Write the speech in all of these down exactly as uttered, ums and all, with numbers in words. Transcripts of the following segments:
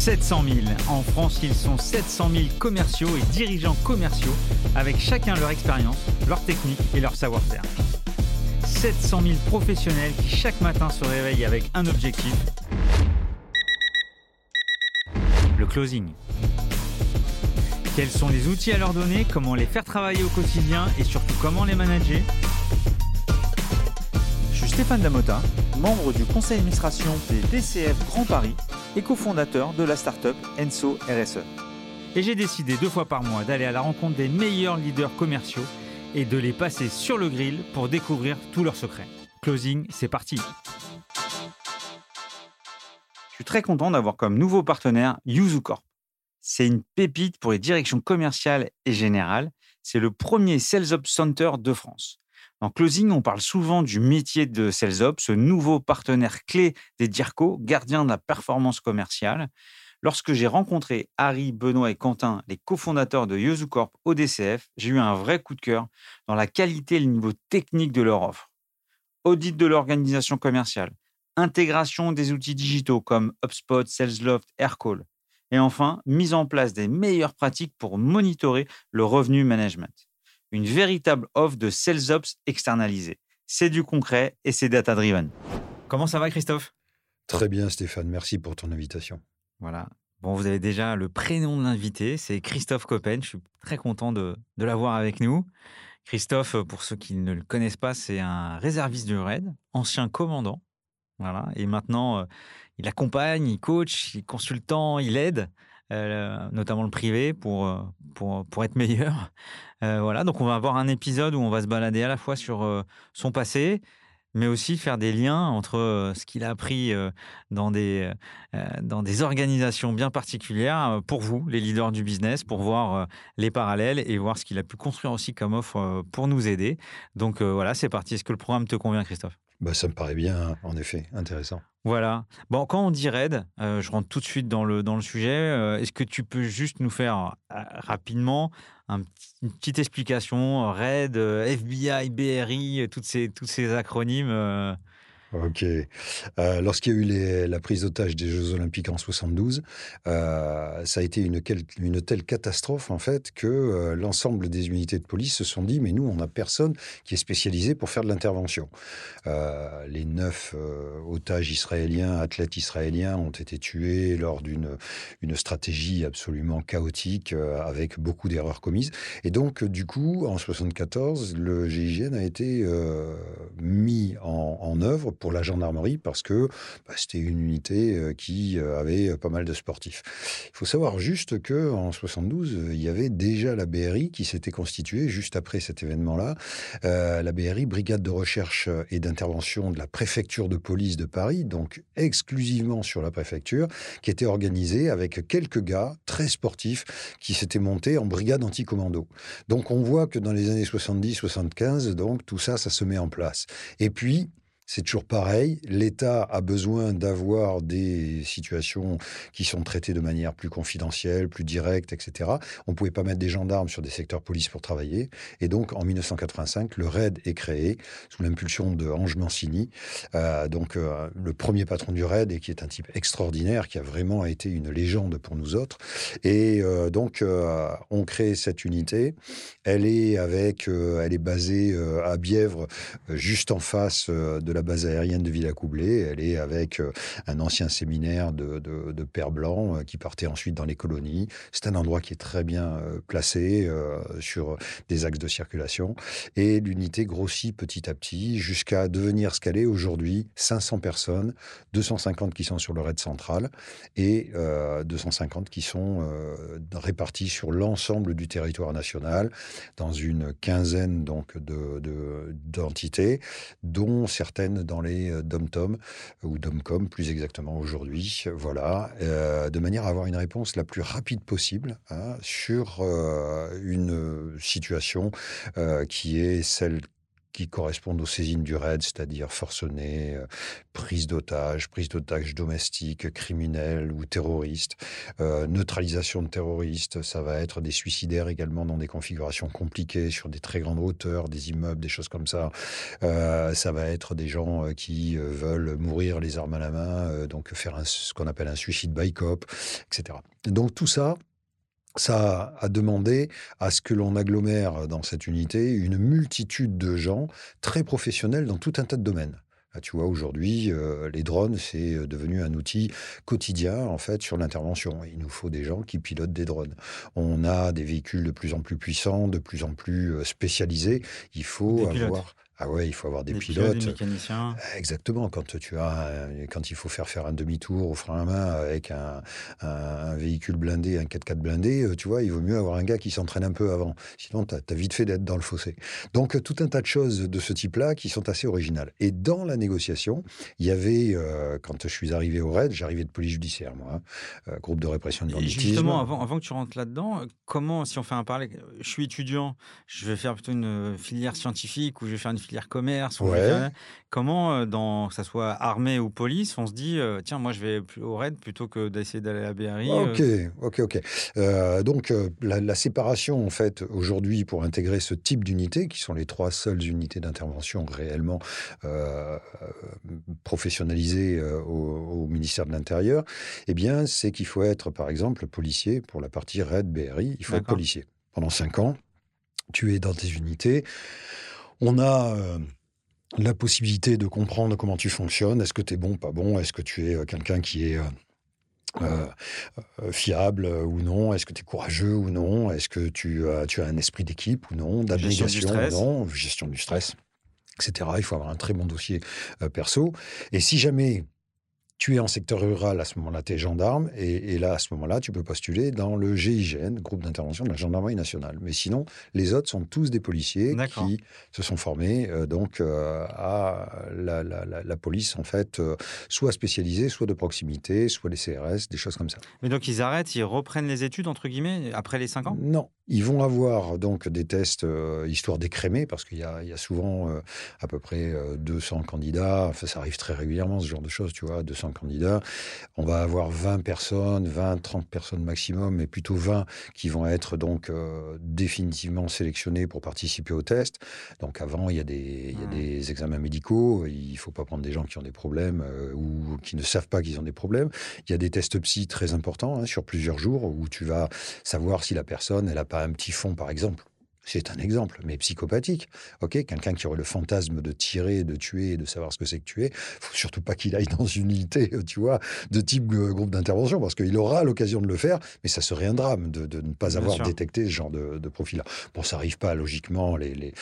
sept cent mille. En France, ils sont sept cent mille commerciaux et dirigeants commerciaux avec chacun leur expérience, leur technique et leur savoir-faire. sept cent mille professionnels qui chaque matin se réveillent avec un objectif, le closing. Quels sont les outils à leur donner, comment les faire travailler au quotidien et surtout comment les manager ? Je suis Stéphane Damota, membre du conseil d'administration des D C F Grand Paris et cofondateur de la start-up Enso R S E. Et j'ai décidé deux fois par mois d'aller à la rencontre des meilleurs leaders commerciaux et de les passer sur le grill pour découvrir tous leurs secrets. Closing, c'est parti. Je suis très content d'avoir comme nouveau partenaire Yuzu Corp. C'est une pépite pour les directions commerciales et générales. C'est le premier Sales Ops Center de France. En closing, on parle souvent du métier de Sales Ops, ce nouveau partenaire clé des DIRCO, gardien de la performance commerciale. Lorsque j'ai rencontré Harry, Benoît et Quentin, les cofondateurs de Yuzu Corp au D C F, j'ai eu un vrai coup de cœur dans la qualité et le niveau technique de leur offre. Audit de l'organisation commerciale, intégration des outils digitaux comme HubSpot, SalesLoft, Aircall. Et enfin, mise en place des meilleures pratiques pour monitorer le revenu management. Une véritable offre de Sales Ops externalisée. C'est du concret et c'est data-driven. Comment ça va, Christophe ? Très bien, Stéphane. Merci pour ton invitation. Voilà. Bon, vous avez déjà le prénom de l'invité. C'est Christophe Coppen. Je suis très content de, de l'avoir avec nous. Christophe, pour ceux qui ne le connaissent pas, c'est un réserviste du RAID, ancien commandant. Voilà. Et maintenant, euh, il accompagne, il coach, il est consultant, il aide, euh, notamment le privé, pour, pour, pour être meilleur. Euh, voilà. Donc, on va avoir un épisode où on va se balader à la fois sur euh, son passé, mais aussi faire des liens entre euh, ce qu'il a appris euh, dans, des, euh, dans des organisations bien particulières euh, pour vous, les leaders du business, pour voir euh, les parallèles et voir ce qu'il a pu construire aussi comme offre euh, pour nous aider. Donc, euh, voilà, c'est parti. Est-ce que le programme te convient, Christophe ? Bah, ça me paraît bien, en effet, intéressant. Voilà. Bon, quand on dit RAID, euh, je rentre tout de suite dans le, dans le sujet. Euh, est-ce que tu peux juste nous faire euh, rapidement un, une petite explication, RAID, euh, F B I, B R I, toutes ces, toutes ces acronymes euh... Ok. Euh, lorsqu'il y a eu les, la prise d'otage des Jeux Olympiques en soixante-douze, euh, ça a été une, quel, une telle catastrophe, en fait, que euh, l'ensemble des unités de police se sont dit « Mais nous, on n'a personne qui est spécialisé pour faire de l'intervention. Euh, » Les neuf euh, otages israéliens, athlètes israéliens, ont été tués lors d'une une stratégie absolument chaotique, euh, avec beaucoup d'erreurs commises. Et donc, du coup, en soixante-quatorze, le G I G N a été euh, mis en, en œuvre pour la gendarmerie, parce que bah, c'était une unité qui avait pas mal de sportifs. Il faut savoir juste qu'en soixante-douze, il y avait déjà la B R I qui s'était constituée juste après cet événement-là. Euh, la B R I, Brigade de recherche et d'intervention de la préfecture de police de Paris, donc exclusivement sur la préfecture, qui était organisée avec quelques gars très sportifs qui s'étaient montés en brigade anti-commando. Donc on voit que dans les années soixante-dix soixante-quinze, donc tout ça, ça se met en place. Et puis, c'est toujours pareil, l'État a besoin d'avoir des situations qui sont traitées de manière plus confidentielle, plus directe, et cetera. On ne pouvait pas mettre des gendarmes sur des secteurs police pour travailler. Et donc, en mille neuf cent quatre-vingt-cinq, le RAID est créé sous l'impulsion de Ange Mancini, euh, donc euh, le premier patron du RAID, et qui est un type extraordinaire, qui a vraiment été une légende pour nous autres. Et euh, donc, euh, on crée cette unité. Elle est, avec, euh, elle est basée euh, à Bièvre, euh, juste en face euh, de la base aérienne de Villacoublay. Elle est avec un ancien séminaire de, de, de pères blancs qui partait ensuite dans les colonies. C'est un endroit qui est très bien placé euh, sur des axes de circulation. Et l'unité grossit petit à petit jusqu'à devenir ce qu'elle est aujourd'hui. cinq cents personnes, deux cent cinquante qui sont sur le RAID central et euh, deux cent cinquante qui sont euh, réparties sur l'ensemble du territoire national dans une quinzaine donc, de, de, d'entités, dont certaines dans les D O M-T O M ou D O M-C O M plus exactement aujourd'hui, voilà, euh, de manière à avoir une réponse la plus rapide possible hein, sur euh, une situation euh, qui est celle qui correspondent aux saisines du RAID, c'est-à-dire forcenés, euh, prise d'otages, prise d'otages domestiques, criminels ou terroristes, euh, neutralisation de terroristes, ça va être des suicidaires également dans des configurations compliquées, sur des très grandes hauteurs, des immeubles, des choses comme ça. Euh, ça va être des gens qui veulent mourir les armes à la main, euh, donc faire un, ce qu'on appelle un suicide by cop, et cetera. Donc tout ça, ça a demandé à ce que l'on agglomère dans cette unité une multitude de gens très professionnels dans tout un tas de domaines. Tu vois, aujourd'hui, euh, les drones, c'est devenu un outil quotidien, en fait, sur l'intervention. Il nous faut des gens qui pilotent des drones. On a des véhicules de plus en plus puissants, de plus en plus spécialisés. Il faut des avoir... Ah ouais, il faut avoir des, des pilotes, pilotes, des mécaniciens. Exactement. Quand tu as, quand il faut faire faire un demi-tour au frein à main avec un, un véhicule blindé, un quatre quatre blindé, tu vois, il vaut mieux avoir un gars qui s'entraîne un peu avant. Sinon, t'as, t'as vite fait d'être dans le fossé. Donc, tout un tas de choses de ce type-là qui sont assez originales. Et dans la négociation, il y avait, euh, quand je suis arrivé au RAID, j'arrivais de police judiciaire, moi, hein, euh, groupe de répression de banditisme. Et justement, avant, avant que tu rentres là-dedans, comment, si on fait un parallèle, je suis étudiant, je vais faire plutôt une filière scientifique ou je vais faire une filière commerce, ouais. Filière, comment, dans, que ça soit armée ou police, on se dit, euh, tiens, moi je vais au RAID plutôt que d'essayer d'aller à la B R I. Ok, euh... ok, ok. Euh, donc, la, la séparation, en fait, aujourd'hui, pour intégrer ce type d'unité, qui sont les trois seules unités d'intervention réellement euh, professionnalisées euh, au, au ministère de l'Intérieur, eh bien, c'est qu'il faut être, par exemple, policier, pour la partie RAID-B R I, il faut être policier. Pendant cinq ans, tu es dans tes unités. On a euh, la possibilité de comprendre comment tu fonctionnes. Est-ce que tu es bon, pas bon? Est-ce que tu es euh, quelqu'un qui est... Euh Euh, euh, fiable euh, ou non, est-ce que tu es courageux ou non, est-ce que tu, euh, tu as un esprit d'équipe ou non, d'abnégation ou non, gestion du stress, et cetera. Il faut avoir un très bon dossier euh, perso. Et si jamais tu es en secteur rural, à ce moment-là, tu es gendarme, et, et là, à ce moment-là, tu peux postuler dans le G I G N, groupe d'intervention de la gendarmerie nationale. Mais sinon, les autres sont tous des policiers. D'accord. Qui se sont formés euh, donc euh, à la, la, la, la police, en fait, euh, soit spécialisée, soit de proximité, soit des C R S, des choses comme ça. Mais donc, ils arrêtent, ils reprennent les études, entre guillemets, après les cinq ans ? Non. Ils vont avoir donc des tests, euh, histoire d'écrémer, parce qu'il y a, il y a souvent euh, à peu près euh, deux cents candidats. Enfin, ça arrive très régulièrement, ce genre de choses, tu vois, deux cents candidats. On va avoir vingt personnes, vingt, trente personnes maximum, mais plutôt vingt qui vont être donc euh, définitivement sélectionnées pour participer au test. Donc avant, il y a des, il y a des examens médicaux. Il ne faut pas prendre des gens qui ont des problèmes euh, ou qui ne savent pas qu'ils ont des problèmes. Il y a des tests psy très importants, hein, sur plusieurs jours, où tu vas savoir si la personne, elle a un petit fond, par exemple, c'est un exemple, mais psychopathique, ok, quelqu'un qui aurait le fantasme de tirer, de tuer, et de savoir ce que c'est que tuer, faut surtout pas qu'il aille dans une unité, tu vois, de type euh, groupe d'intervention, parce qu'il aura l'occasion de le faire, mais ça serait un drame de, de ne pas Bien avoir sûr. Détecté ce genre de, de profil-là. Bon, ça n'arrive pas, logiquement, les, les,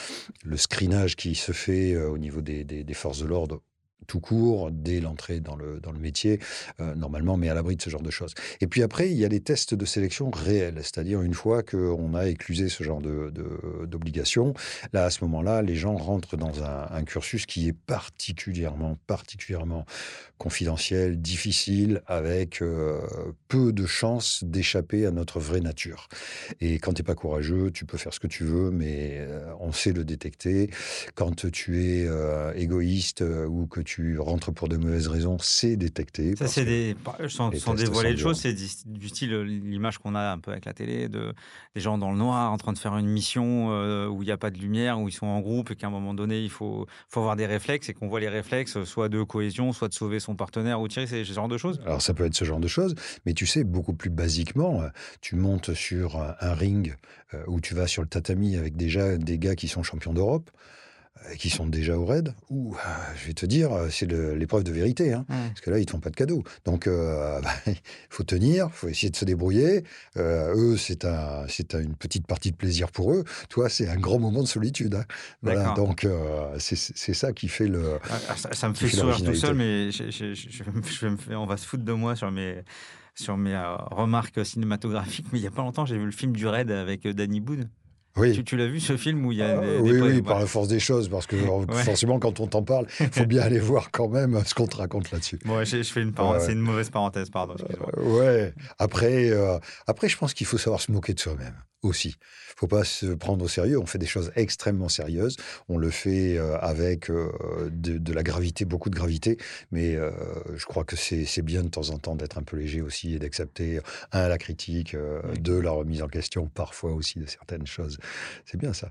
le screenage qui se fait euh, au niveau des, des, des forces de l'ordre, tout court, dès l'entrée dans le, dans le métier, euh, normalement, mais à l'abri de ce genre de choses. Et puis après, il y a les tests de sélection réels, c'est-à-dire une fois qu'on a éclusé ce genre de, de, d'obligation, là, à ce moment-là, les gens rentrent dans un, un cursus qui est particulièrement, particulièrement confidentiel, difficile, avec euh, peu de chances d'échapper à notre vraie nature. Et quand t'es pas courageux, tu peux faire ce que tu veux, mais euh, on sait le détecter. Quand tu es euh, égoïste euh, ou que tu tu rentres pour de mauvaises raisons, c'est détecté. Ça, c'est des... Sans, sans dévoiler de choses, c'est du style l'image qu'on a un peu avec la télé, de, des gens dans le noir en train de faire une mission euh, où il n'y a pas de lumière, où ils sont en groupe et qu'à un moment donné, il faut, faut avoir des réflexes et qu'on voit les réflexes soit de cohésion, soit de sauver son partenaire ou tirer, c'est ce genre de choses. Alors, ça peut être ce genre de choses, mais tu sais, beaucoup plus basiquement, tu montes sur un ring euh, où tu vas sur le tatami avec déjà des gars qui sont champions d'Europe, qui sont déjà au RAID, ou je vais te dire, c'est le, l'épreuve de vérité, hein, ouais. Parce que là, ils te font pas de cadeaux. Donc, euh, bah, faut tenir, faut essayer de se débrouiller. Euh, eux, c'est un, c'est une petite partie de plaisir pour eux. Toi, c'est un grand moment de solitude. Hein. Voilà, donc, euh, c'est, c'est ça qui fait le. Ah, ça, ça me fait, fait sourire tout seul, mais je, je, je, je me fais, on va se foutre de moi sur mes. sur mes euh, remarques cinématographiques. Mais il y a pas longtemps, j'ai vu le film du RAID avec Danny Boone. Oui. Tu, tu l'as vu, ce film où il y a... Euh, des, oui, des... oui, ouais. Par la force des choses, parce que ouais. Forcément, quand on t'en parle, il faut bien aller voir quand même ce qu'on te raconte là-dessus. Bon, ouais, je, je fais une parenthèse, euh, c'est une mauvaise parenthèse, pardon, excuse-moi. Euh, ouais. Après, euh, après, je pense qu'il faut savoir se moquer de soi-même. aussi. Il ne faut pas se prendre au sérieux. On fait des choses extrêmement sérieuses. On le fait euh, avec euh, de, de la gravité, beaucoup de gravité. Mais euh, je crois que c'est bien de temps en temps d'être un peu léger aussi et d'accepter, un, la critique, euh, oui. deux, la remise en question parfois aussi de certaines choses. C'est bien ça.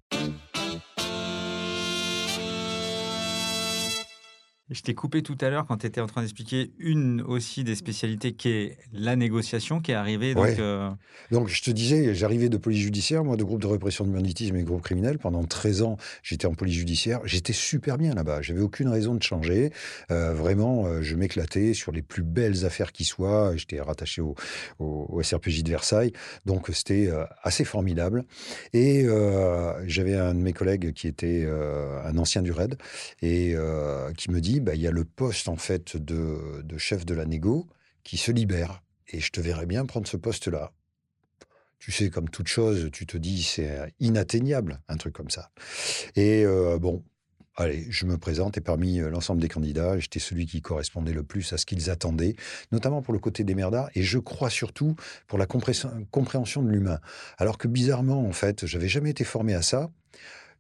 Je t'ai coupé tout à l'heure quand tu étais en train d'expliquer une aussi des spécialités qui est la négociation qui est arrivée. Donc, ouais. euh... donc je te disais, j'arrivais de police judiciaire, moi, de groupe de répression du banditisme et de groupe criminel. Pendant treize ans, j'étais en police judiciaire. J'étais super bien là-bas. J'avais aucune raison de changer. Euh, vraiment, euh, je m'éclatais sur les plus belles affaires qui soient. J'étais rattaché au, au, au S R P J de Versailles. Donc, c'était euh, assez formidable. Et euh, j'avais un de mes collègues qui était euh, un ancien du RAID et euh, qui me dit, bah, y a le poste en fait de, de chef de la négo qui se libère et je te verrais bien prendre ce poste-là. Tu sais, comme toute chose, tu te dis c'est inatteignable, un truc comme ça. Et euh, bon, allez, je me présente et parmi l'ensemble des candidats, j'étais celui qui correspondait le plus à ce qu'ils attendaient, notamment pour le côté des merdas et je crois surtout pour la compréhension de l'humain. Alors que bizarrement, en fait, j'avais jamais été formé à ça.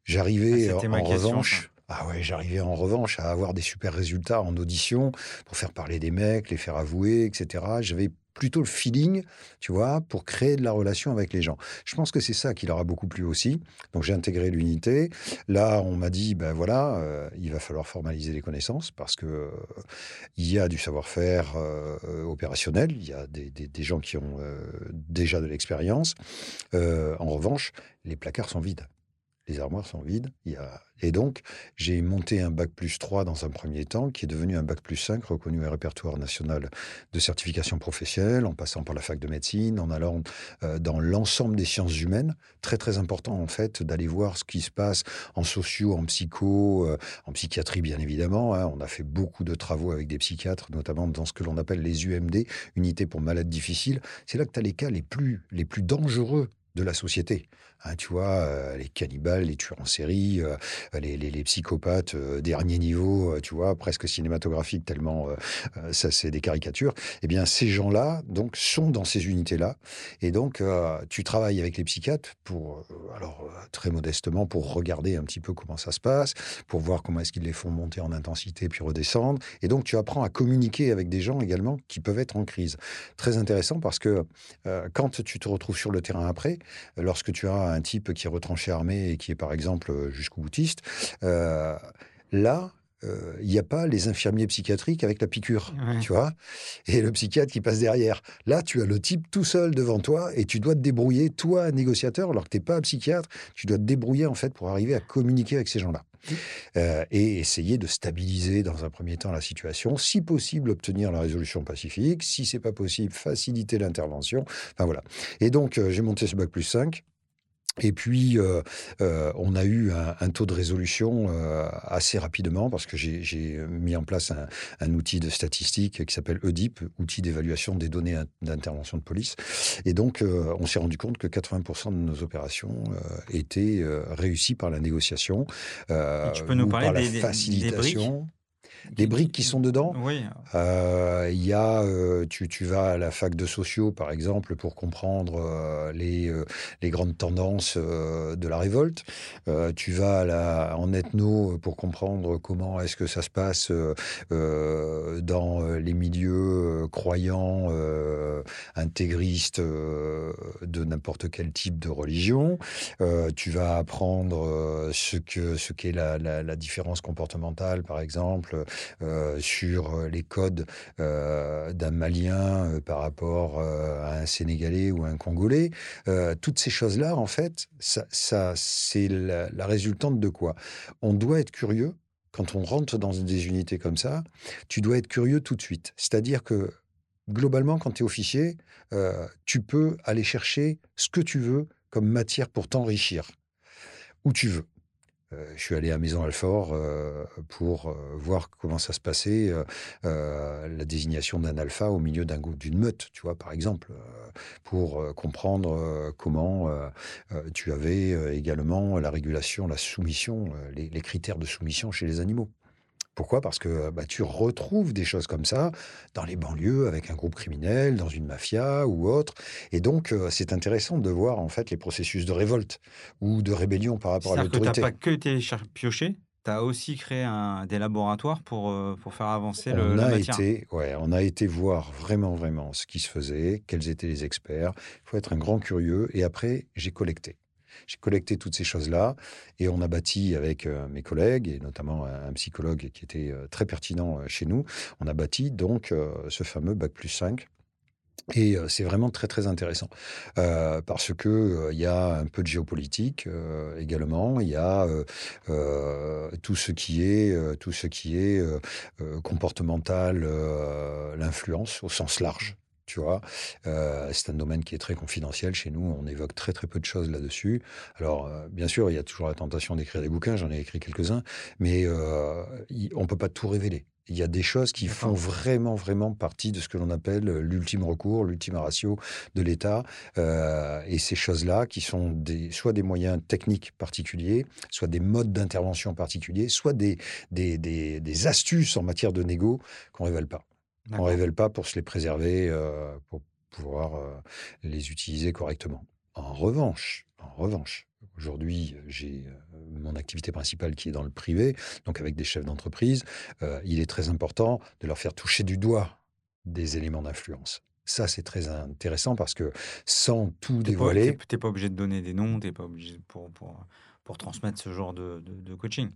J'arrivais ah, en, en revanche... Hein. Ah ouais, j'arrivais en revanche à avoir des super résultats en audition pour faire parler des mecs, les faire avouer, et cetera. J'avais plutôt le feeling, tu vois, pour créer de la relation avec les gens. Je pense que c'est ça qui leur a beaucoup plu aussi. Donc j'ai intégré l'unité. Là, on m'a dit, ben voilà, euh, il va falloir formaliser les connaissances parce que euh, il y a du savoir-faire euh, opérationnel, il y a des, des, des gens qui ont euh, déjà de l'expérience. Euh, en revanche, les placards sont vides. Les armoires sont vides. Il y a... Et donc, j'ai monté un bac plus trois dans un premier temps, qui est devenu un bac plus cinq, reconnu au répertoire national de certification professionnelle, en passant par la fac de médecine, en allant euh, dans l'ensemble des sciences humaines. Très, très important, en fait, d'aller voir ce qui se passe en socio, en psycho, euh, en psychiatrie, bien évidemment. Hein. On a fait beaucoup de travaux avec des psychiatres, notamment dans ce que l'on appelle les U M D, unités pour malades difficiles. C'est là que tu as les cas les plus, les plus dangereux de la société. Hein, tu vois, euh, les cannibales, les tueurs en série, euh, les, les, les psychopathes euh, dernier niveau, euh, tu vois, presque cinématographique tellement euh, euh, ça c'est des caricatures. Eh bien, ces gens-là donc sont dans ces unités-là, et donc euh, tu travailles avec les psychiatres pour, euh, alors euh, très modestement, pour regarder un petit peu comment ça se passe, pour voir comment est-ce qu'ils les font monter en intensité puis redescendre. Et donc tu apprends à communiquer avec des gens également qui peuvent être en crise. Très intéressant parce que euh, quand tu te retrouves sur le terrain après, lorsque tu as un type qui est retranché armé et qui est par exemple jusqu'au boutiste, euh, là, il euh, n'y a pas les infirmiers psychiatriques avec la piqûre, ouais. tu vois, et le psychiatre qui passe derrière. Là, tu as le type tout seul devant toi et tu dois te débrouiller, toi, négociateur, alors que tu n'es pas un psychiatre, tu dois te débrouiller en fait pour arriver à communiquer avec ces gens-là. Euh, et essayer de stabiliser dans un premier temps la situation, si possible obtenir la résolution pacifique, si c'est pas possible faciliter l'intervention, enfin voilà. Et donc euh, j'ai monté ce bac plus cinq. Et puis, euh, euh, on a eu un, un taux de résolution euh, assez rapidement parce que j'ai mis en place un, un outil de statistique qui s'appelle E D I P, outil d'évaluation des données d'intervention de police. Et donc, euh, on s'est rendu compte que quatre-vingts pour cent de nos opérations euh, étaient euh, réussies par la négociation, euh, tu peux nous parler par la des, facilitation. Des Les briques qui sont dedans, oui. euh, y a, euh, tu, tu vas à la fac de sociaux, par exemple, pour comprendre euh, les, euh, les grandes tendances euh, de la révolte. Euh, tu vas à la, en ethno pour comprendre comment est-ce que ça se passe euh, dans les milieux euh, croyants, euh, intégristes euh, de n'importe quel type de religion. Euh, tu vas apprendre euh, ce que, ce qu'est la, la, la différence comportementale, par exemple, Euh, sur les codes euh, d'un Malien euh, par rapport euh, à un Sénégalais ou un Congolais. Euh, toutes ces choses-là, en fait, ça, ça, c'est la, la résultante de quoi? On doit être curieux. Quand on rentre dans des unités comme ça, tu dois être curieux tout de suite. C'est-à-dire que, globalement, quand tu es officier, euh, tu peux aller chercher ce que tu veux comme matière pour t'enrichir, où tu veux. Euh, je suis allé à Maison-Alfort euh, pour euh, voir comment ça se passait, euh, euh, la désignation d'un alpha au milieu d'un groupe, d'une meute, tu vois, par exemple, euh, pour euh, comprendre euh, comment euh, euh, tu avais euh, également la régulation, la soumission, euh, les, les critères de soumission chez les animaux. Pourquoi ? Parce que bah, tu retrouves des choses comme ça dans les banlieues, avec un groupe criminel, dans une mafia ou autre. Et donc, euh, c'est intéressant de voir en fait les processus de révolte ou de rébellion par rapport à l'autorité. C'est-à-dire que tu n'as pas que été pioché ? Tu as aussi créé un, des laboratoires pour, euh, pour faire avancer le, on la a matière. Été, ouais, on a été voir vraiment, vraiment ce qui se faisait, quels étaient les experts. Il faut être un grand curieux. Et après, j'ai collecté. J'ai collecté toutes ces choses-là et on a bâti avec euh, mes collègues, et notamment un, un psychologue qui était euh, très pertinent euh, chez nous, on a bâti donc euh, ce fameux bac plus cinq. Et c'est vraiment très, très intéressant euh, parce qu'il euh, y a un peu de géopolitique euh, également. Il y a euh, euh, tout ce qui est, euh, tout ce qui est euh, euh, comportemental, euh, l'influence au sens large. Tu vois, euh, c'est un domaine qui est très confidentiel chez nous. On évoque très très peu de choses là-dessus. Alors, euh, bien sûr, il y a toujours la tentation d'écrire des bouquins. J'en ai écrit quelques-uns, mais euh, y, on peut pas tout révéler. Il y a des choses qui font vraiment, vraiment partie de ce que l'on appelle l'ultime recours, l'ultima ratio de l'État. Euh, et ces choses-là qui sont des, soit des moyens techniques particuliers, soit des modes d'intervention particuliers, soit des, des, des, des astuces en matière de négo qu'on ne révèle pas. On ne révèle pas pour se les préserver, euh, pour pouvoir euh, les utiliser correctement. En revanche, en revanche, aujourd'hui, j'ai mon activité principale qui est dans le privé, donc avec des chefs d'entreprise. Euh, il est très important de leur faire toucher du doigt des éléments d'influence. Ça, c'est très intéressant parce que sans tout t'es dévoiler... Tu n'es pas obligé de donner des noms, tu n'es pas obligé pour, pour, pour transmettre ce genre de, de, de coaching.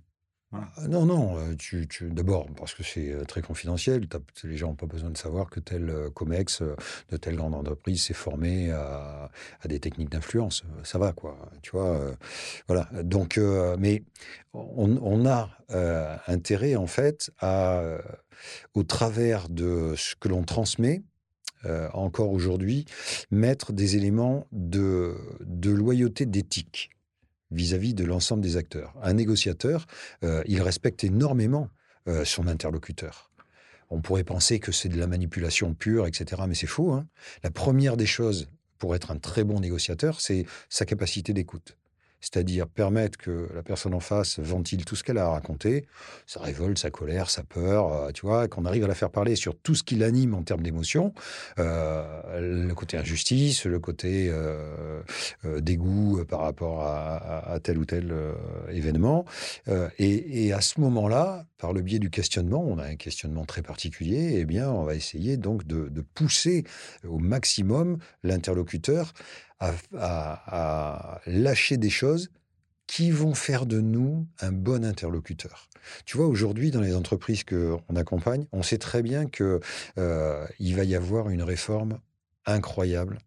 Voilà. Non, non, tu, tu, d'abord, parce que c'est très confidentiel, les gens n'ont pas besoin de savoir que tel euh, COMEX euh, de telle grande entreprise s'est formé à, à des techniques d'influence. Ça va, quoi. Tu vois, euh, voilà. Donc, euh, mais on, on a euh, intérêt, en fait, à, euh, au travers de ce que l'on transmet, euh, encore aujourd'hui, mettre des éléments de, de loyauté, d'éthique vis-à-vis de l'ensemble des acteurs. Un négociateur, euh, il respecte énormément euh, son interlocuteur. On pourrait penser que c'est de la manipulation pure, et cetera, mais c'est faux, hein. La première des choses pour être un très bon négociateur, c'est sa capacité d'écoute. C'est-à-dire permettre que la personne en face ventile tout ce qu'elle a à raconter, sa révolte, sa colère, sa peur, euh, tu vois, qu'on arrive à la faire parler sur tout ce qui l'anime en termes d'émotion, euh, le côté injustice, le côté euh, euh, dégoût par rapport à, à, à tel ou tel euh, événement. Euh, et, et à ce moment-là, par le biais du questionnement, on a un questionnement très particulier, et eh bien, on va essayer donc de, de pousser au maximum l'interlocuteur À, à, à lâcher des choses qui vont faire de nous un bon interlocuteur. Tu vois, aujourd'hui, dans les entreprises qu'on accompagne, on sait très bien qu'il euh, va y avoir une réforme incroyable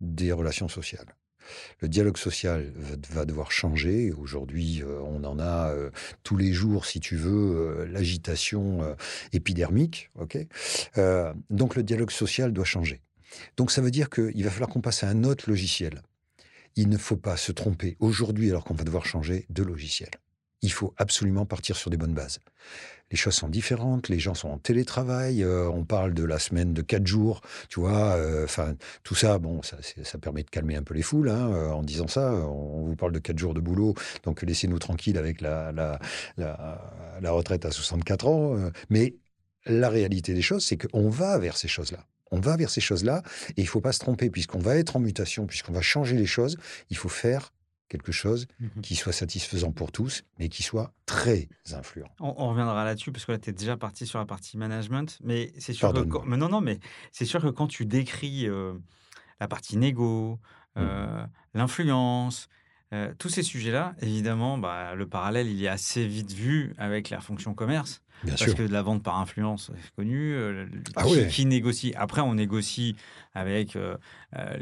des relations sociales. Le dialogue social va devoir changer. Aujourd'hui, euh, on en a euh, tous les jours, si tu veux, euh, l'agitation euh, épidermique. Okay euh, donc, le dialogue social doit changer. Donc, ça veut dire qu'il va falloir qu'on passe à un autre logiciel. Il ne faut pas se tromper aujourd'hui, alors qu'on va devoir changer de logiciel. Il faut absolument partir sur des bonnes bases. Les choses sont différentes, les gens sont en télétravail, euh, on parle de la semaine de quatre jours, tu vois, enfin, euh, tout ça, bon, ça, ça permet de calmer un peu les foules, hein, euh, en disant ça, on vous parle de quatre jours de boulot, donc laissez-nous tranquilles avec la, la, la, la retraite à soixante-quatre ans, euh, mais la réalité des choses, c'est qu'on va vers ces choses-là. On va vers ces choses-là et il ne faut pas se tromper puisqu'on va être en mutation, puisqu'on va changer les choses. Il faut faire quelque chose mm-hmm. qui soit satisfaisant pour tous, mais qui soit très influent. On, on reviendra là-dessus parce que là, tu es déjà parti sur la partie management. Mais c'est sûr, que quand, mais non, non, mais c'est sûr que quand tu décris euh, la partie négo, euh, mm. l'influence, euh, tous ces sujets-là, évidemment, bah, le parallèle, il est assez vite vu avec la fonction commerce. Bien Parce sûr. que de la vente par influence, c'est connu. Euh, ah qui, oui. qui négocie. Après, on négocie avec euh, euh,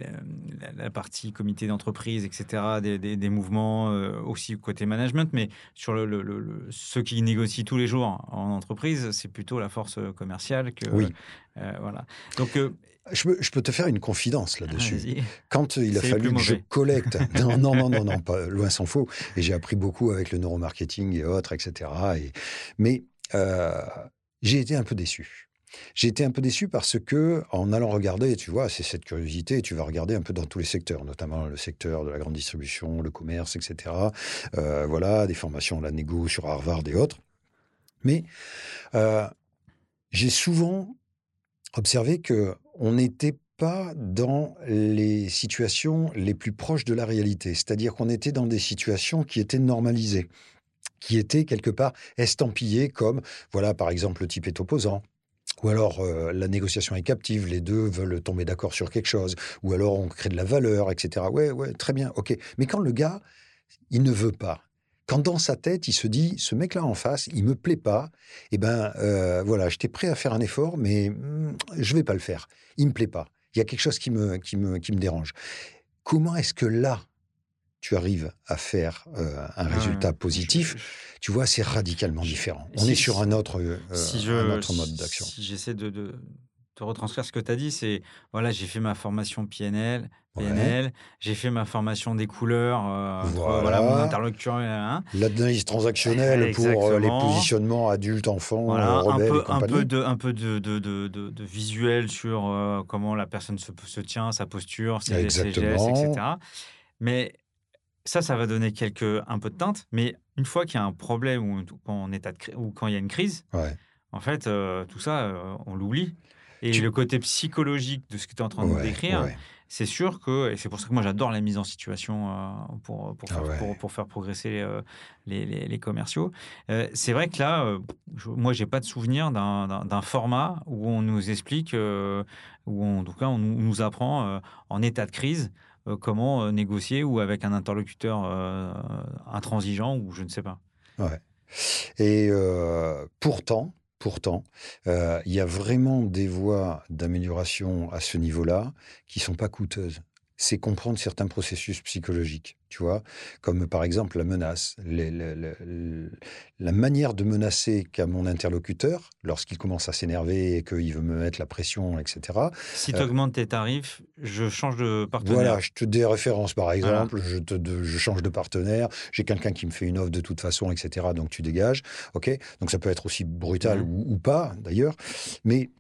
la, la partie comité d'entreprise, et cetera, des, des, des mouvements euh, aussi côté management. Mais sur le, le, le, le, ceux qui négocient tous les jours en entreprise, c'est plutôt la force commerciale que... Oui. Euh, voilà. Donc... Euh, Je, me, je peux te faire une confidence là-dessus. Vas-y. Quand il a c'est fallu que je collecte... Non, non, non, non, non pas, loin s'en faut. Et j'ai appris beaucoup avec le neuromarketing et autres, et cetera. Et, mais euh, j'ai été un peu déçu. J'ai été un peu déçu parce que, en allant regarder, tu vois, c'est cette curiosité, tu vas regarder un peu dans tous les secteurs, notamment le secteur de la grande distribution, le commerce, et cetera. Euh, voilà, des formations à la négo sur Harvard et autres. Mais euh, j'ai souvent observé qu'on n'était pas dans les situations les plus proches de la réalité. C'est-à-dire qu'on était dans des situations qui étaient normalisées, qui étaient quelque part estampillées comme, voilà, par exemple, le type est opposant. Ou alors, euh, la négociation est captive, les deux veulent tomber d'accord sur quelque chose. Ou alors, on crée de la valeur, et cetera. Ouais, ouais, très bien, ok. Mais quand le gars, il ne veut pas, quand dans sa tête, il se dit, ce mec-là en face, il ne me plaît pas, eh bien, euh, voilà, j'étais prêt à faire un effort, mais mm, je ne vais pas le faire. Il ne me plaît pas. Il y a quelque chose qui me, qui me, qui me dérange. Comment est-ce que là, tu arrives à faire euh, un ah, résultat positif, je, je, tu vois, c'est radicalement différent. On si, est sur un autre, euh, si je, un autre mode d'action. Si j'essaie de, de, de retranscrire ce que tu as dit, c'est, voilà, j'ai fait ma formation P N L, P N L, ouais. J'ai fait ma formation des couleurs, euh, voilà. voilà, mon interlocuteur. Hein. L'analyse transactionnelle ouais, pour euh, les positionnements adultes, enfants, voilà, rebelles, un peu, un peu de, un peu de, de, de, de, de visuel sur euh, comment la personne se, se tient, sa posture, ses, ses gestes, et cetera. Mais ça, ça va donner quelques, un peu de teinte, mais une fois qu'il y a un problème ou quand, on est à, ou quand il y a une crise, ouais. en fait, euh, tout ça, euh, on l'oublie. Et tu... le côté psychologique de ce que tu es en train ouais, de décrire, ouais. c'est sûr que... Et c'est pour ça que moi, j'adore la mise en situation euh, pour, pour, faire, ah ouais. pour, pour faire progresser euh, les, les, les commerciaux. Euh, c'est vrai que là, euh, je, moi, je n'ai pas de souvenir d'un, d'un, d'un format où on nous explique, euh, où on, en tout cas, on, on nous apprend euh, en état de crise, Euh, comment euh, négocier ou avec un interlocuteur euh, intransigeant ou je ne sais pas. Ouais. Et euh, pourtant, pourtant, euh, y a vraiment des voies d'amélioration à ce niveau-là qui ne sont pas coûteuses. C'est comprendre certains processus psychologiques, tu vois, comme par exemple la menace, les, les, les, les, la manière de menacer qu'a mon interlocuteur lorsqu'il commence à s'énerver et qu'il veut me mettre la pression, et cetera. Si tu augmentes euh, tes tarifs, je change de partenaire. Voilà, je te déréférence par exemple, voilà. je, te, de, je change de partenaire, j'ai quelqu'un qui me fait une offre de toute façon, et cetera. Donc tu dégages, ok. Donc ça peut être aussi brutal mmh. ou, ou pas d'ailleurs, mais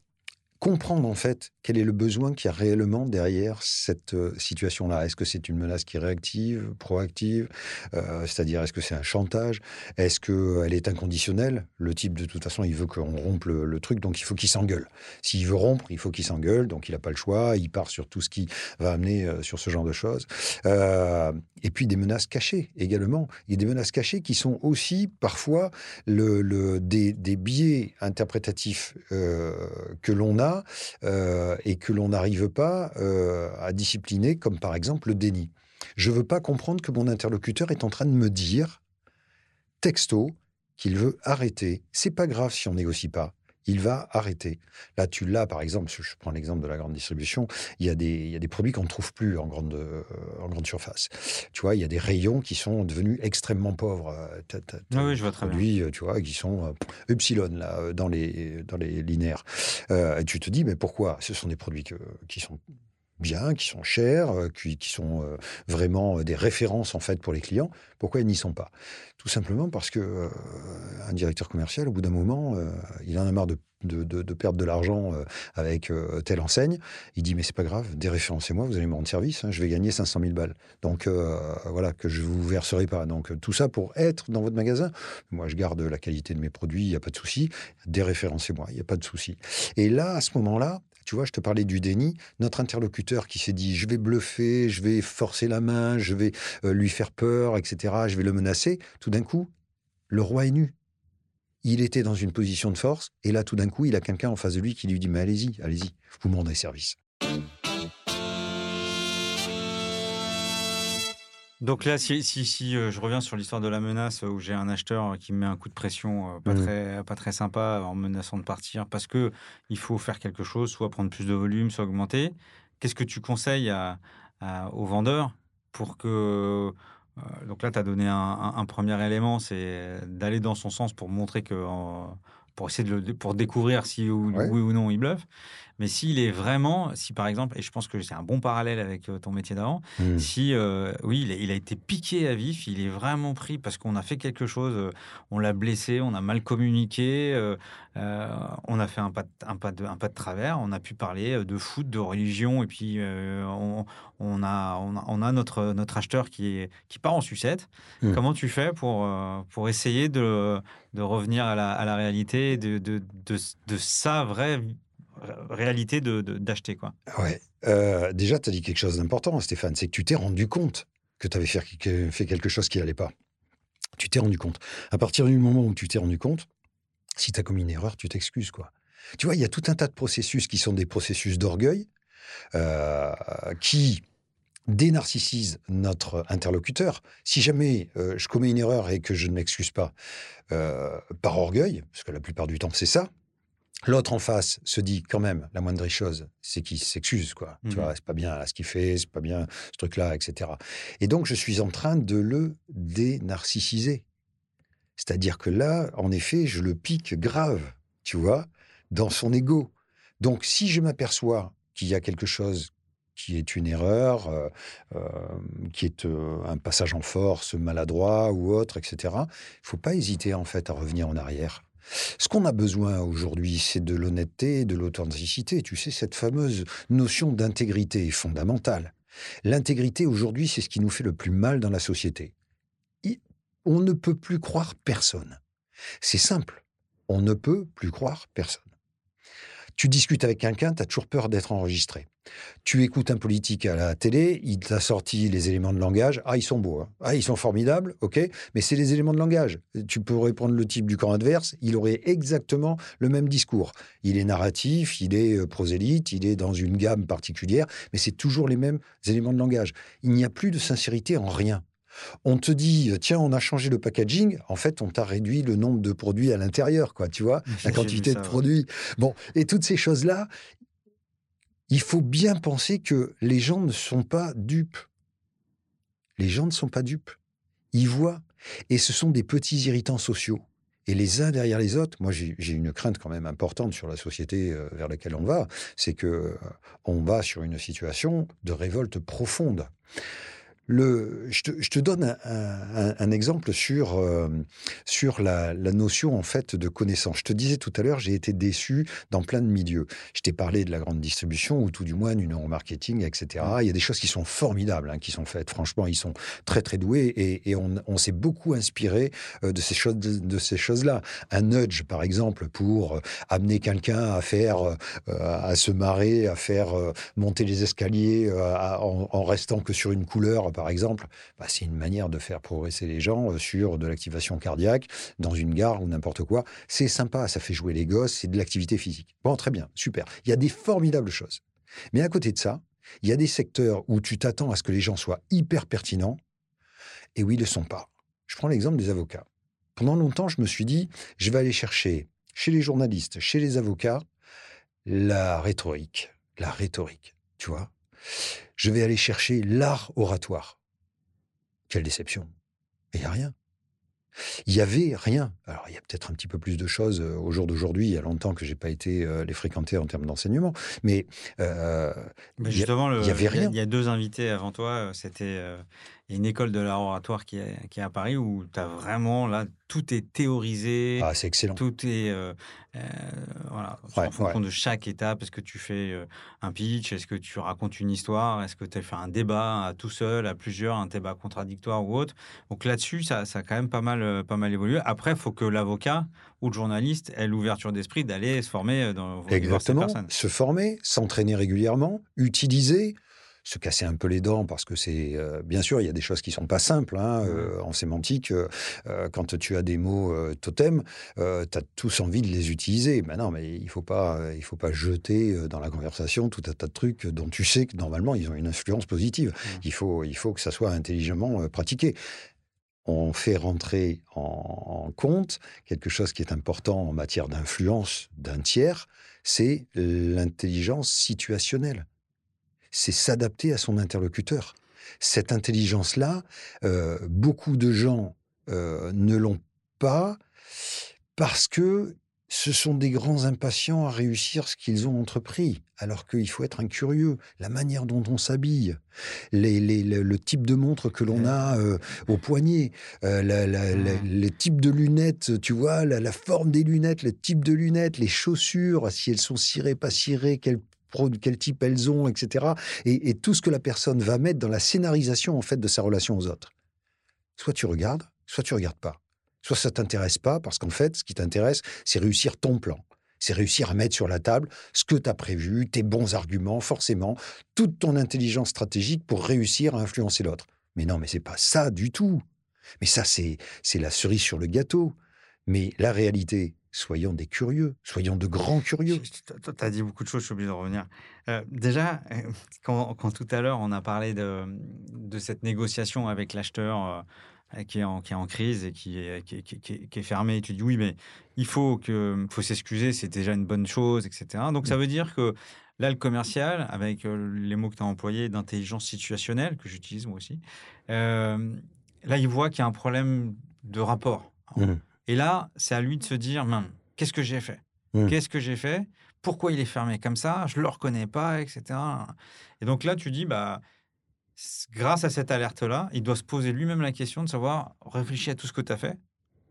comprendre en fait quel est le besoin qu'il y a réellement derrière cette euh, situation-là. Est-ce que c'est une menace qui est réactive, proactive, euh, c'est-à-dire est-ce que c'est un chantage, est-ce qu'elle est inconditionnelle? Le type de toute façon il veut qu'on rompe le, le truc, donc il faut qu'il s'engueule. S'il veut rompre, il faut qu'il s'engueule, donc il n'a pas le choix, il part sur tout ce qui va amener euh, sur ce genre de choses. Euh, et puis des menaces cachées également. Il y a des menaces cachées qui sont aussi parfois le, le, des, des biais interprétatifs euh, que l'on a Euh, et que l'on n'arrive pas euh, à discipliner, comme par exemple le déni. Je ne veux pas comprendre que mon interlocuteur est en train de me dire, texto, qu'il veut arrêter. C'est pas grave si on ne négocie pas. Il va arrêter. Là, tu l'as, par exemple, je prends l'exemple de la grande distribution, il y a des, il y a des produits qu'on ne trouve plus en grande, euh, en grande surface. Tu vois, il y a des rayons qui sont devenus extrêmement pauvres. T'as, t'as, t'as ah oui, je vois très produits, bien. Tu vois, qui sont euh, epsilon, là, dans les, dans les linéaires. Euh, et tu te dis, mais pourquoi? Ce sont des produits que, qui sont bien, qui sont chers, qui, qui sont euh, vraiment des références en fait pour les clients. Pourquoi ils n'y sont pas? Tout simplement parce que euh, un directeur commercial, au bout d'un moment, euh, il en a marre de, de, de, de perdre de l'argent euh, avec euh, telle enseigne. Il dit mais c'est pas grave, déréférencez-moi, vous allez me rendre service, hein, je vais gagner cinq cent mille balles. Donc euh, voilà que je vous verserai pas. Donc tout ça pour être dans votre magasin. Moi je garde la qualité de mes produits, il y a pas de souci. Déréférencez-moi, il y a pas de souci. Et là à ce moment-là. Tu vois, je te parlais du déni. Notre interlocuteur qui s'est dit « je vais bluffer, je vais forcer la main, je vais euh, lui faire peur, et cetera, je vais le menacer », tout d'un coup, le roi est nu. Il était dans une position de force et là, tout d'un coup, il a quelqu'un en face de lui qui lui dit « mais allez-y, allez-y, vous me rendez service ». Donc là, si, si, si euh, je reviens sur l'histoire de la menace où j'ai un acheteur qui me met un coup de pression euh, pas, mmh. très, pas très sympa en menaçant de partir parce qu'il faut faire quelque chose, soit prendre plus de volume, soit augmenter, qu'est-ce que tu conseilles à, à, aux vendeurs pour que... Euh, donc là, tu as donné un, un, un premier élément, c'est d'aller dans son sens pour montrer que... Euh, pour essayer de le, pour découvrir si ou, ouais. oui ou non il bluffe. Mais s'il est vraiment, si par exemple, et je pense que c'est un bon parallèle avec ton métier d'avant, mmh. si, euh, oui, il a, il a été piqué à vif, il est vraiment pris parce qu'on a fait quelque chose, on l'a blessé, on a mal communiqué, euh, euh, on a fait un pas, un, pas de, un pas de travers, on a pu parler de foot, de religion, et puis euh, on, on, a, on, a, on a notre, notre acheteur qui, est, qui part en sucette. Mmh. Comment tu fais pour, pour essayer de, de revenir à la, à la réalité, de, de, de, de sa vraie réalité de, de, d'acheter, quoi. Ouais. Euh, déjà, tu as dit quelque chose d'important, Stéphane, c'est que tu t'es rendu compte que tu avais fait, que, fait quelque chose qui n'allait pas. Tu t'es rendu compte. À partir du moment où tu t'es rendu compte, si tu as commis une erreur, tu t'excuses, quoi. Tu vois, il y a tout un tas de processus qui sont des processus d'orgueil, euh, qui dénarcissisent notre interlocuteur. Si jamais euh, je commets une erreur et que je ne m'excuse pas euh, par orgueil, parce que la plupart du temps, c'est ça, l'autre en face se dit quand même la moindre chose, c'est qu'il s'excuse, quoi. Mmh. Tu vois, c'est pas bien là, ce qu'il fait, c'est pas bien ce truc-là, et cetera. Et donc, je suis en train de le dénarcissiser. C'est-à-dire que là, en effet, je le pique grave, tu vois, dans son ego. Donc, si je m'aperçois qu'il y a quelque chose qui est une erreur, euh, euh, qui est euh, un passage en force, maladroit ou autre, et cetera, il ne faut pas hésiter, en fait, à revenir en arrière. Ce qu'on a besoin aujourd'hui, c'est de l'honnêteté et de l'authenticité. Tu sais, cette fameuse notion d'intégrité est fondamentale. L'intégrité, aujourd'hui, c'est ce qui nous fait le plus mal dans la société. Et on ne peut plus croire personne. C'est simple. On ne peut plus croire personne. Tu discutes avec quelqu'un, tu as toujours peur d'être enregistré. Tu écoutes un politique à la télé, il t'a sorti les éléments de langage. Ah, ils sont beaux, hein. Ah, ils sont formidables, ok, mais c'est les éléments de langage. Tu pourrais prendre le type du camp adverse, il aurait exactement le même discours. Il est narratif, il est prosélyte, il est dans une gamme particulière, mais c'est toujours les mêmes éléments de langage. Il n'y a plus de sincérité en rien. On te dit, tiens, on a changé le packaging. En fait, on t'a réduit le nombre de produits à l'intérieur, quoi, tu vois, la quantité ça, de produits. Ouais. Bon, et toutes ces choses-là, il faut bien penser que les gens ne sont pas dupes. Les gens ne sont pas dupes. Ils voient. Et ce sont des petits irritants sociaux. Et les uns derrière les autres, moi, j'ai, j'ai une crainte quand même importante sur la société vers laquelle on va, c'est qu'on va sur une situation de révolte profonde. Le, je, te, je te donne un, un, un exemple sur, euh, sur la, la notion en fait de connaissance. Je te disais tout à l'heure, j'ai été déçu dans plein de milieux. Je t'ai parlé de la grande distribution ou tout du moins du neuromarketing, et cetera. Il y a des choses qui sont formidables, hein, qui sont faites. Franchement, ils sont très très doués et, et on, on s'est beaucoup inspiré de ces choses, de ces choses-là. Un nudge, par exemple, pour amener quelqu'un à faire, euh, à se marrer, à faire euh, monter les escaliers euh, à, en, en restant que sur une couleur. Par exemple, bah, c'est une manière de faire progresser les gens sur de l'activation cardiaque, dans une gare ou n'importe quoi. C'est sympa, ça fait jouer les gosses, c'est de l'activité physique. Bon, très bien, super. Il y a des formidables choses. Mais à côté de ça, il y a des secteurs où tu t'attends à ce que les gens soient hyper pertinents, et où ils ne le sont pas. Je prends l'exemple des avocats. Pendant longtemps, je me suis dit, je vais aller chercher chez les journalistes, chez les avocats, la rhétorique. La rhétorique, tu vois ? Je vais aller chercher l'art oratoire. Quelle déception. Il n'y a rien. Il n'y avait rien. Alors, il y a peut-être un petit peu plus de choses au jour d'aujourd'hui. Il y a longtemps que je n'ai pas été euh, les fréquenter en termes d'enseignement. Mais, euh, mais justement, il n'y avait rien. Il y, y a deux invités avant toi. C'était euh, une école de l'art oratoire qui est, qui est à Paris où tu as vraiment, là, tout est théorisé. Ah, c'est excellent. Tout est... Euh, euh, voilà. Ouais, en fonction ouais. de chaque étape, est-ce que tu fais euh, un pitch, est-ce que tu racontes une histoire, est-ce que tu as fait un débat à tout seul, à plusieurs, un débat contradictoire ou autre. Donc là-dessus, ça, ça a quand même pas mal, euh, pas mal évolué. Après, il faut que l'avocat ou le journaliste ait l'ouverture d'esprit d'aller se former dans vos Exactement. Se former, s'entraîner régulièrement, utiliser... se casser un peu les dents, parce que c'est... Euh, bien sûr, il y a des choses qui ne sont pas simples. Hein, euh, en sémantique, euh, quand tu as des mots euh, totems, euh, tu as tous envie de les utiliser. Ben non, mais il ne faut pas, il faut pas jeter dans la conversation tout un tas de trucs dont tu sais que, normalement, ils ont une influence positive. Mmh. Il faut, il faut que ça soit intelligemment euh, pratiqué. On fait rentrer en, en compte quelque chose qui est important en matière d'influence d'un tiers, c'est l'intelligence situationnelle. C'est s'adapter à son interlocuteur. Cette intelligence-là, euh, beaucoup de gens euh, ne l'ont pas parce que ce sont des grands impatients à réussir ce qu'ils ont entrepris, alors qu'il faut être un curieux. La manière dont on s'habille, les, les, le, le type de montre que l'on a euh, au poignet, euh, la, la, la, le type de lunettes, tu vois, la, la forme des lunettes, le type de lunettes, les chaussures, si elles sont cirées, pas cirées, quelles quel type elles ont, et cetera. Et, et tout ce que la personne va mettre dans la scénarisation, en fait, de sa relation aux autres. Soit tu regardes, soit tu regardes pas. Soit ça t'intéresse pas, parce qu'en fait, ce qui t'intéresse, c'est réussir ton plan. C'est réussir à mettre sur la table ce que tu as prévu, tes bons arguments, forcément, toute ton intelligence stratégique pour réussir à influencer l'autre. Mais non, mais c'est pas ça du tout. Mais ça, c'est, c'est la cerise sur le gâteau. Mais la réalité... Soyons des curieux, soyons de grands curieux. Tu as dit beaucoup de choses, je suis obligé de revenir. Euh, déjà, quand, quand tout à l'heure, on a parlé de, de cette négociation avec l'acheteur euh, qui, est en, qui est en crise et qui est, qui, qui, qui, qui est fermée, et tu dis oui, mais il faut, que, faut s'excuser, c'est déjà une bonne chose, et cetera. Donc, ça veut dire que là, le commercial, avec les mots que tu as employés d'intelligence situationnelle, que j'utilise moi aussi, euh, là, il voit qu'il y a un problème de rapport. Mmh. Et là, c'est à lui de se dire, qu'est-ce que j'ai fait ? mmh. Qu'est-ce que j'ai fait ? Pourquoi il est fermé comme ça ? Je ne le reconnais pas, et cetera. Et donc là, tu dis, bah, grâce à cette alerte-là, il doit se poser lui-même la question de savoir, réfléchir à tout ce que tu as fait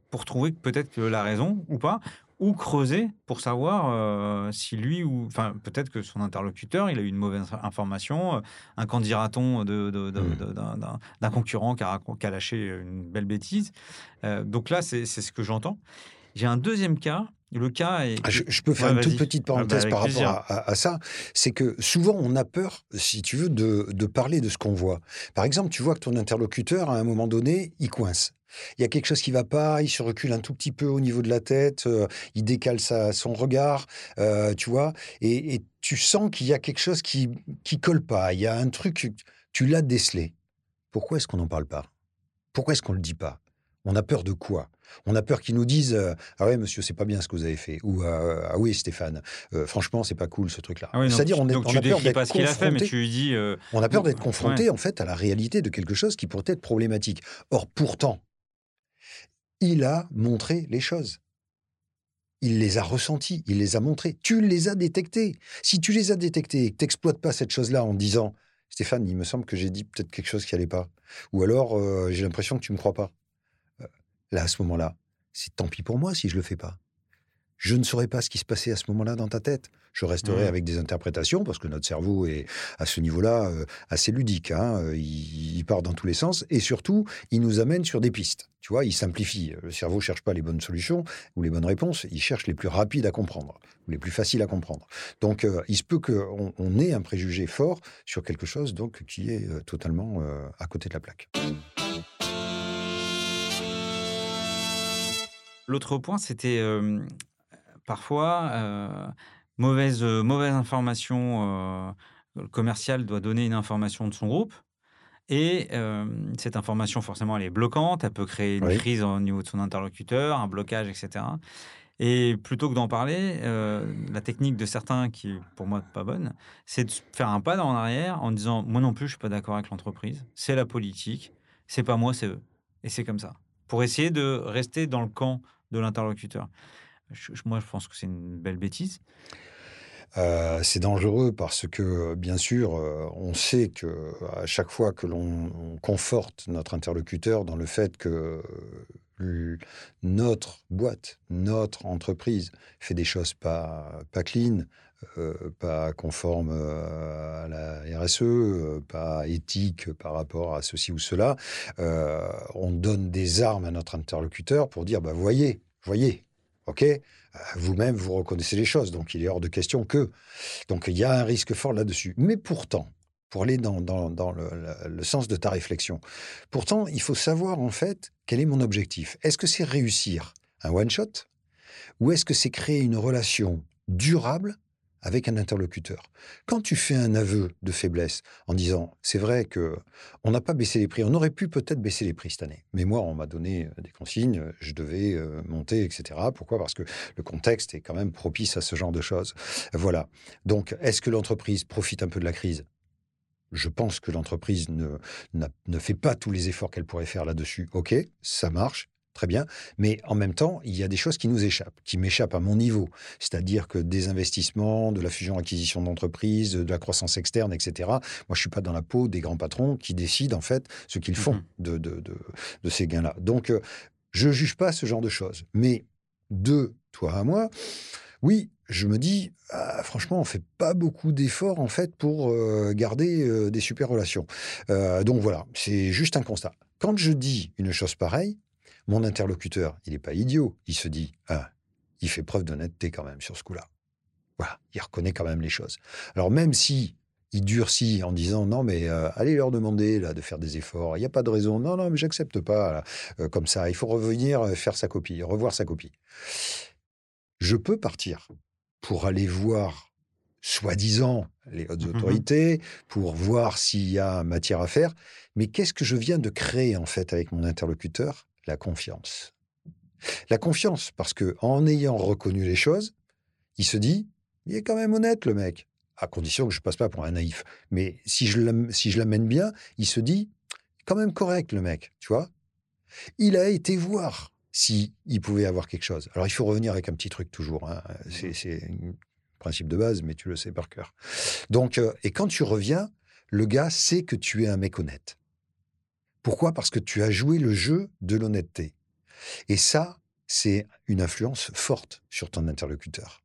pour trouver peut-être la raison ou pas, ou creuser pour savoir euh, si lui ou... Enfin, peut-être que son interlocuteur, il a eu une mauvaise information, euh, un candidaton de, de, de, mmh. de, d'un, d'un, d'un concurrent qui a, qui a lâché une belle bêtise. Euh, donc là, c'est, c'est ce que j'entends. J'ai un deuxième cas. Le cas est... Ah, je, je peux faire ouais, une vas-y. toute petite parenthèse ah, bah, par plaisir. rapport à, à, à ça. C'est que souvent, on a peur, si tu veux, de, de parler de ce qu'on voit. Par exemple, tu vois que ton interlocuteur, à un moment donné, il coince. Il y a quelque chose qui ne va pas, il se recule un tout petit peu au niveau de la tête, euh, il décale sa, son regard, euh, tu vois, et, et tu sens qu'il y a quelque chose qui ne colle pas, il y a un truc, tu l'as décelé. Pourquoi est-ce qu'on n'en parle pas ? Pourquoi est-ce qu'on ne le dit pas ? On a peur de quoi ? On a peur qu'ils nous disent euh, « Ah ouais, monsieur, c'est pas bien ce que vous avez fait » ou euh, « Ah oui, Stéphane, euh, franchement, c'est pas cool ce truc-là. Ah » oui, C'est-à-dire, on, est, on a peur d'être pas ce confronté, a fait, mais tu lui dis, euh... on a peur d'être confronté ouais. en fait, à la réalité de quelque chose qui pourrait être problématique. Or, pourtant, il a montré les choses. Il les a ressenties, il les a montrées. Tu les as détectées. Si tu les as détectées et que tu n'exploites pas cette chose-là en disant « Stéphane, il me semble que j'ai dit peut-être quelque chose qui n'allait pas. » Ou alors euh, « J'ai l'impression que tu ne me crois pas. » Là, à ce moment-là, c'est tant pis pour moi si je ne le fais pas. Je ne saurais pas ce qui se passait à ce moment-là dans ta tête. Je resterai mmh. avec des interprétations, parce que notre cerveau est, à ce niveau-là, euh, assez ludique. Hein. Il, il part dans tous les sens. Et surtout, il nous amène sur des pistes. Tu vois, il simplifie. Le cerveau ne cherche pas les bonnes solutions ou les bonnes réponses. Il cherche les plus rapides à comprendre, ou les plus faciles à comprendre. Donc, euh, il se peut qu'on on ait un préjugé fort sur quelque chose donc, qui est euh, totalement euh, à côté de la plaque. L'autre point, c'était... Euh... Parfois, euh, mauvaise, euh, mauvaise information, euh, le commercial doit donner une information de son groupe et euh, cette information, forcément, elle est bloquante, elle peut créer une oui. crise au niveau de son interlocuteur, un blocage, et cetera. Et plutôt que d'en parler, euh, la technique de certains, qui est pour moi pas bonne, c'est de faire un pas en arrière en disant « Moi non plus, je ne suis pas d'accord avec l'entreprise, c'est la politique, c'est pas moi, c'est eux. » Et c'est comme ça, pour essayer de rester dans le camp de l'interlocuteur. Moi, je pense que c'est une belle bêtise. Euh, c'est dangereux parce que, bien sûr, on sait qu'à chaque fois que l'on conforte notre interlocuteur dans le fait que notre boîte, notre entreprise fait des choses pas, pas clean, euh, pas conforme à la R S E, pas éthique par rapport à ceci ou cela, euh, on donne des armes à notre interlocuteur pour dire bah, « voyez, voyez ». OK, vous-même, vous reconnaissez les choses, donc il est hors de question que... Donc, il y a un risque fort là-dessus. Mais pourtant, pour aller dans, dans, dans le, le, le sens de ta réflexion, pourtant, il faut savoir, en fait, quel est mon objectif. Est-ce que c'est réussir un one-shot ou est-ce que c'est créer une relation durable avec un interlocuteur ? Quand tu fais un aveu de faiblesse en disant « c'est vrai qu'on n'a pas baissé les prix, on aurait pu peut-être baisser les prix cette année, mais moi on m'a donné des consignes, je devais euh, monter, et cetera » Pourquoi ? Parce que le contexte est quand même propice à ce genre de choses. Voilà. Donc, est-ce que l'entreprise profite un peu de la crise ? Je pense que l'entreprise ne, ne fait pas tous les efforts qu'elle pourrait faire là-dessus. Ok, ça marche, Très bien, mais en même temps, il y a des choses qui nous échappent, qui m'échappent à mon niveau, c'est-à-dire que des investissements, de la fusion-acquisition d'entreprises, de la croissance externe, et cetera. Moi, je ne suis pas dans la peau des grands patrons qui décident en fait ce qu'ils font de, de, de, de ces gains-là. Donc, je ne juge pas ce genre de choses, mais de toi à moi, oui, je me dis, ah, franchement, on ne fait pas beaucoup d'efforts en fait pour euh, garder euh, des super relations. Euh, donc voilà, c'est juste un constat. Quand je dis une chose pareille, mon interlocuteur, il n'est pas idiot. Il se dit, ah, il fait preuve d'honnêteté quand même sur ce coup-là. Voilà, il reconnaît quand même les choses. Alors même si il durcit en disant, non mais euh, allez leur demander là de faire des efforts, il n'y a pas de raison, non, non, mais j'accepte pas là, euh, comme ça, il faut revenir faire sa copie, revoir sa copie. Je peux partir pour aller voir soi-disant les hautes mmh. autorités, pour voir s'il y a matière à faire, mais qu'est-ce que je viens de créer en fait avec mon interlocuteur ? La confiance. La confiance, parce qu'en ayant reconnu les choses, il se dit, il est quand même honnête le mec, à condition que je ne passe pas pour un naïf. Mais si je l'amène, si je l'amène bien, il se dit, quand même correct le mec, tu vois. Il a été voir s'il pouvait avoir quelque chose. Alors il faut revenir avec un petit truc toujours, hein. C'est, c'est un principe de base, mais tu le sais par cœur. Donc, euh, et quand tu reviens, le gars sait que tu es un mec honnête. Pourquoi ? Parce que tu as joué le jeu de l'honnêteté. Et ça, c'est une influence forte sur ton interlocuteur.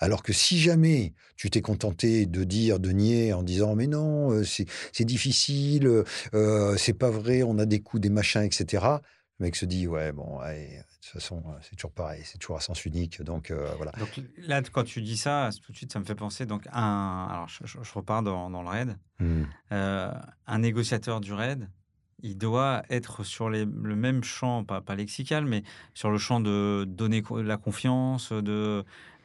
Alors que si jamais tu t'es contenté de dire, de nier en disant « mais non, c'est, c'est difficile, euh, c'est pas vrai, on a des coups, des machins, et cetera » Le mec se dit, ouais, bon, ouais, de toute façon, c'est toujours pareil, c'est toujours à sens unique. Donc, euh, voilà. Donc, là, quand tu dis ça, tout de suite, ça me fait penser donc, à un. Alors, je, je, je repars dans, dans le RAID. Mmh. Euh, un négociateur du RAID, il doit être sur les, le même champ, pas, pas lexical, mais sur le champ de donner la confiance, de,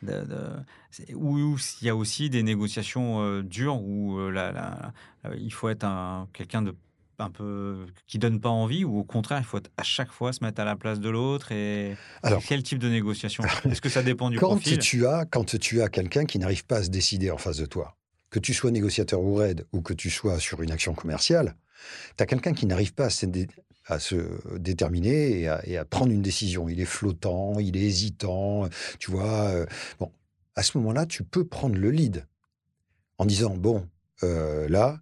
de, de, où il y a aussi des négociations euh, dures, où euh, la, la, la, il faut être un, quelqu'un de un peu qui donne pas envie, ou au contraire, il faut à chaque fois se mettre à la place de l'autre. Et alors, quel type de négociation ? Est-ce que ça dépend du quand profil ? tu as, Quand tu as quelqu'un qui n'arrive pas à se décider en face de toi, que tu sois négociateur ou RAID, ou que tu sois sur une action commerciale, tu as quelqu'un qui n'arrive pas à se, dé- à se déterminer et à, et à prendre une décision. Il est flottant, il est hésitant, tu vois. Euh, bon, à ce moment-là, tu peux prendre le lead en disant, bon, euh, là,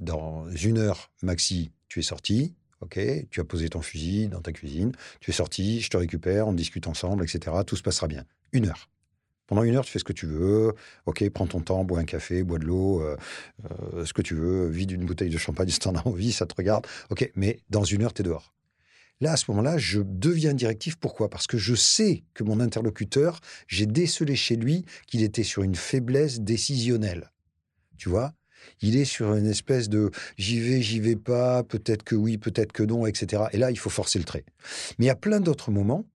dans une heure, maxi, tu es sorti, ok, tu as posé ton fusil dans ta cuisine, tu es sorti, je te récupère, on discute ensemble, et cetera. Tout se passera bien. Une heure. Pendant une heure, tu fais ce que tu veux, ok, prends ton temps, bois un café, bois de l'eau, euh, euh, ce que tu veux, vide une bouteille de champagne si t'en as envie, ça te regarde, ok, mais dans une heure, t'es dehors. Là, à ce moment-là, je deviens directif, pourquoi ? Parce que je sais que mon interlocuteur, j'ai décelé chez lui qu'il était sur une faiblesse décisionnelle, tu vois ? Il est sur une espèce de « j'y vais, j'y vais pas, peut-être que oui, peut-être que non, et cetera » Et là, il faut forcer le trait. Mais à plein d'autres moments,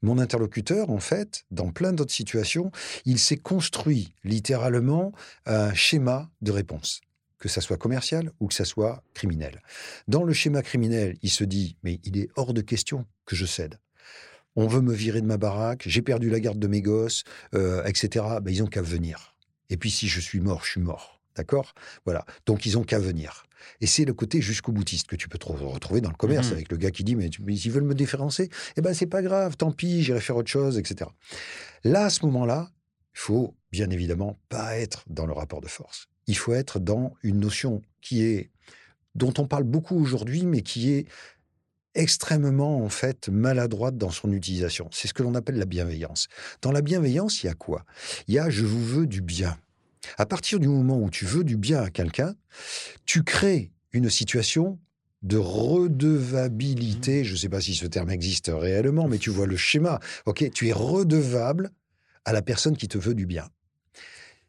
mon interlocuteur, en fait, dans plein d'autres situations, il s'est construit littéralement un schéma de réponse, que ça soit commercial ou que ça soit criminel. Dans le schéma criminel, il se dit « mais il est hors de question que je cède. On veut me virer de ma baraque, j'ai perdu la garde de mes gosses, euh, et cetera Ben, » ils n'ont qu'à venir. Et puis si je suis mort, je suis mort. D'accord ? Voilà. Donc, ils n'ont qu'à venir. Et c'est le côté jusqu'au boutiste que tu peux trop retrouver dans le commerce mmh. avec le gars qui dit « mais ils veulent me différencier, eh bien, c'est pas grave, tant pis, j'irai faire autre chose, et cetera » Là, à ce moment-là, il faut bien évidemment pas être dans le rapport de force. Il faut être dans une notion qui est, dont on parle beaucoup aujourd'hui, mais qui est extrêmement, en fait, maladroite dans son utilisation. C'est ce que l'on appelle la bienveillance. Dans la bienveillance, il y a quoi ? Il y a « je vous veux du bien ». À partir du moment où tu veux du bien à quelqu'un, tu crées une situation de redevabilité. Je ne sais pas si ce terme existe réellement, mais tu vois le schéma. Ok, tu es redevable à la personne qui te veut du bien.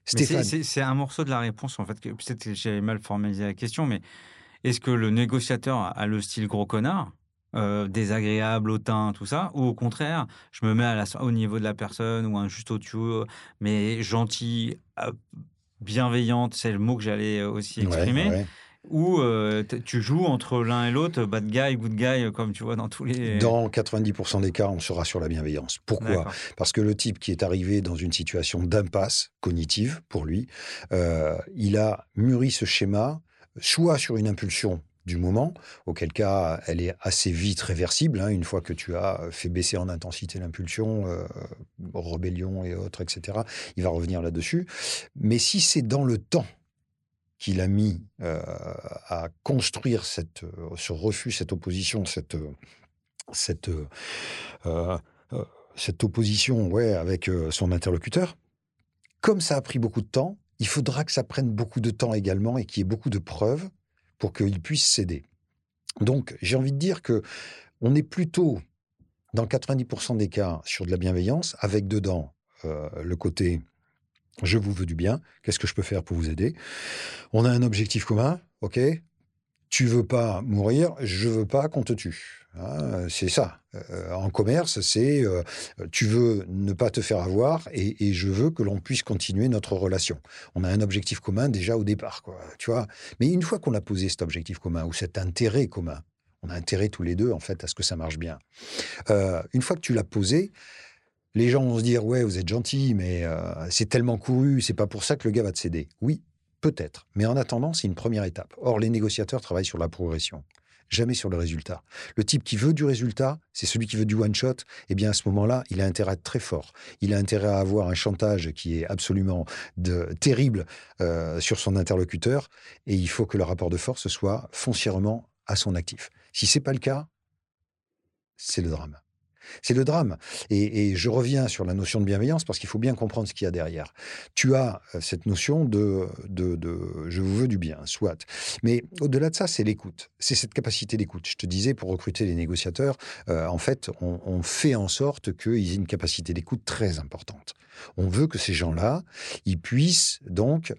Stéphane. C'est, c'est, c'est un morceau de la réponse, en fait. Que, peut-être que j'avais mal formalisé la question, mais est-ce que le négociateur a le style gros connard ? Euh, désagréable, hautain, tout ça, ou au contraire, je me mets à la, au niveau de la personne ou un juste au-dessus, mais gentil, euh, bienveillante, c'est le mot que j'allais aussi exprimer, ouais, ouais. Ou euh, t- tu joues entre l'un et l'autre, bad guy, good guy, comme tu vois dans tous les... Dans quatre-vingt-dix pour cent des cas, on sera sur la bienveillance. Pourquoi ? D'accord. Parce que le type qui est arrivé dans une situation d'impasse cognitive, pour lui, euh, il a mûri ce schéma, soit sur une impulsion du moment, auquel cas elle est assez vite réversible. Hein, une fois que tu as fait baisser en intensité l'impulsion, euh, rébellion et autres, et cetera, il va revenir là-dessus. Mais si c'est dans le temps qu'il a mis euh, à construire cette, ce refus, cette opposition, cette, cette, euh, euh, cette opposition ouais, avec euh, son interlocuteur, comme ça a pris beaucoup de temps, il faudra que ça prenne beaucoup de temps également et qu'il y ait beaucoup de preuves pour qu'il puisse céder. Donc, j'ai envie de dire qu'on est plutôt, dans quatre-vingt-dix pour cent des cas, sur de la bienveillance, avec dedans euh, le côté « je vous veux du bien, qu'est-ce que je peux faire pour vous aider ?» On a un objectif commun, ok ? Tu veux pas mourir, je veux pas qu'on te tue. Hein, c'est ça. Euh, en commerce, c'est euh, tu veux ne pas te faire avoir et, et je veux que l'on puisse continuer notre relation. On a un objectif commun déjà au départ, quoi, tu vois. Mais une fois qu'on a posé cet objectif commun ou cet intérêt commun, on a intérêt tous les deux en fait à ce que ça marche bien. Euh, une fois que tu l'as posé, les gens vont se dire ouais, vous êtes gentil, mais euh, c'est tellement couru, c'est pas pour ça que le gars va te céder. Oui, peut-être. Mais en attendant, c'est une première étape. Or, les négociateurs travaillent sur la progression. Jamais sur le résultat. Le type qui veut du résultat, c'est celui qui veut du one-shot, eh bien à ce moment-là, il a intérêt à être très fort. Il a intérêt à avoir un chantage qui est absolument de, terrible euh, sur son interlocuteur et il faut que le rapport de force soit foncièrement à son actif. Si ce n'est pas le cas, c'est le drame. C'est le drame. Et, et je reviens sur la notion de bienveillance parce qu'il faut bien comprendre ce qu'il y a derrière. Tu as cette notion de, de, de « je vous veux du bien », soit. Mais au-delà de ça, c'est l'écoute. C'est cette capacité d'écoute. Je te disais, pour recruter les négociateurs, euh, en fait, on, on fait en sorte qu'ils aient une capacité d'écoute très importante. On veut que ces gens-là, ils puissent donc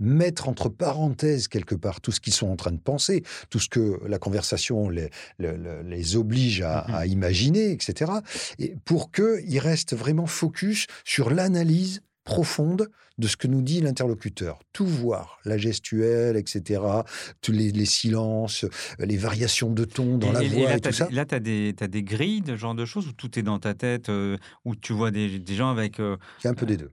mettre entre parenthèses quelque part tout ce qu'ils sont en train de penser, tout ce que la conversation les, les, les oblige à, mmh. à imaginer, et cetera. Et pour qu'ils restent vraiment focus sur l'analyse profonde de ce que nous dit l'interlocuteur. Tout voir, la gestuelle, et cetera, tous les, les silences, les variations de ton dans et, la et, voix et, là, et tout ça. Là, tu as des, t'as des grilles de genre de choses où tout est dans ta tête, euh, où tu vois des, des gens avec... Euh, C'est un peu euh... des deux.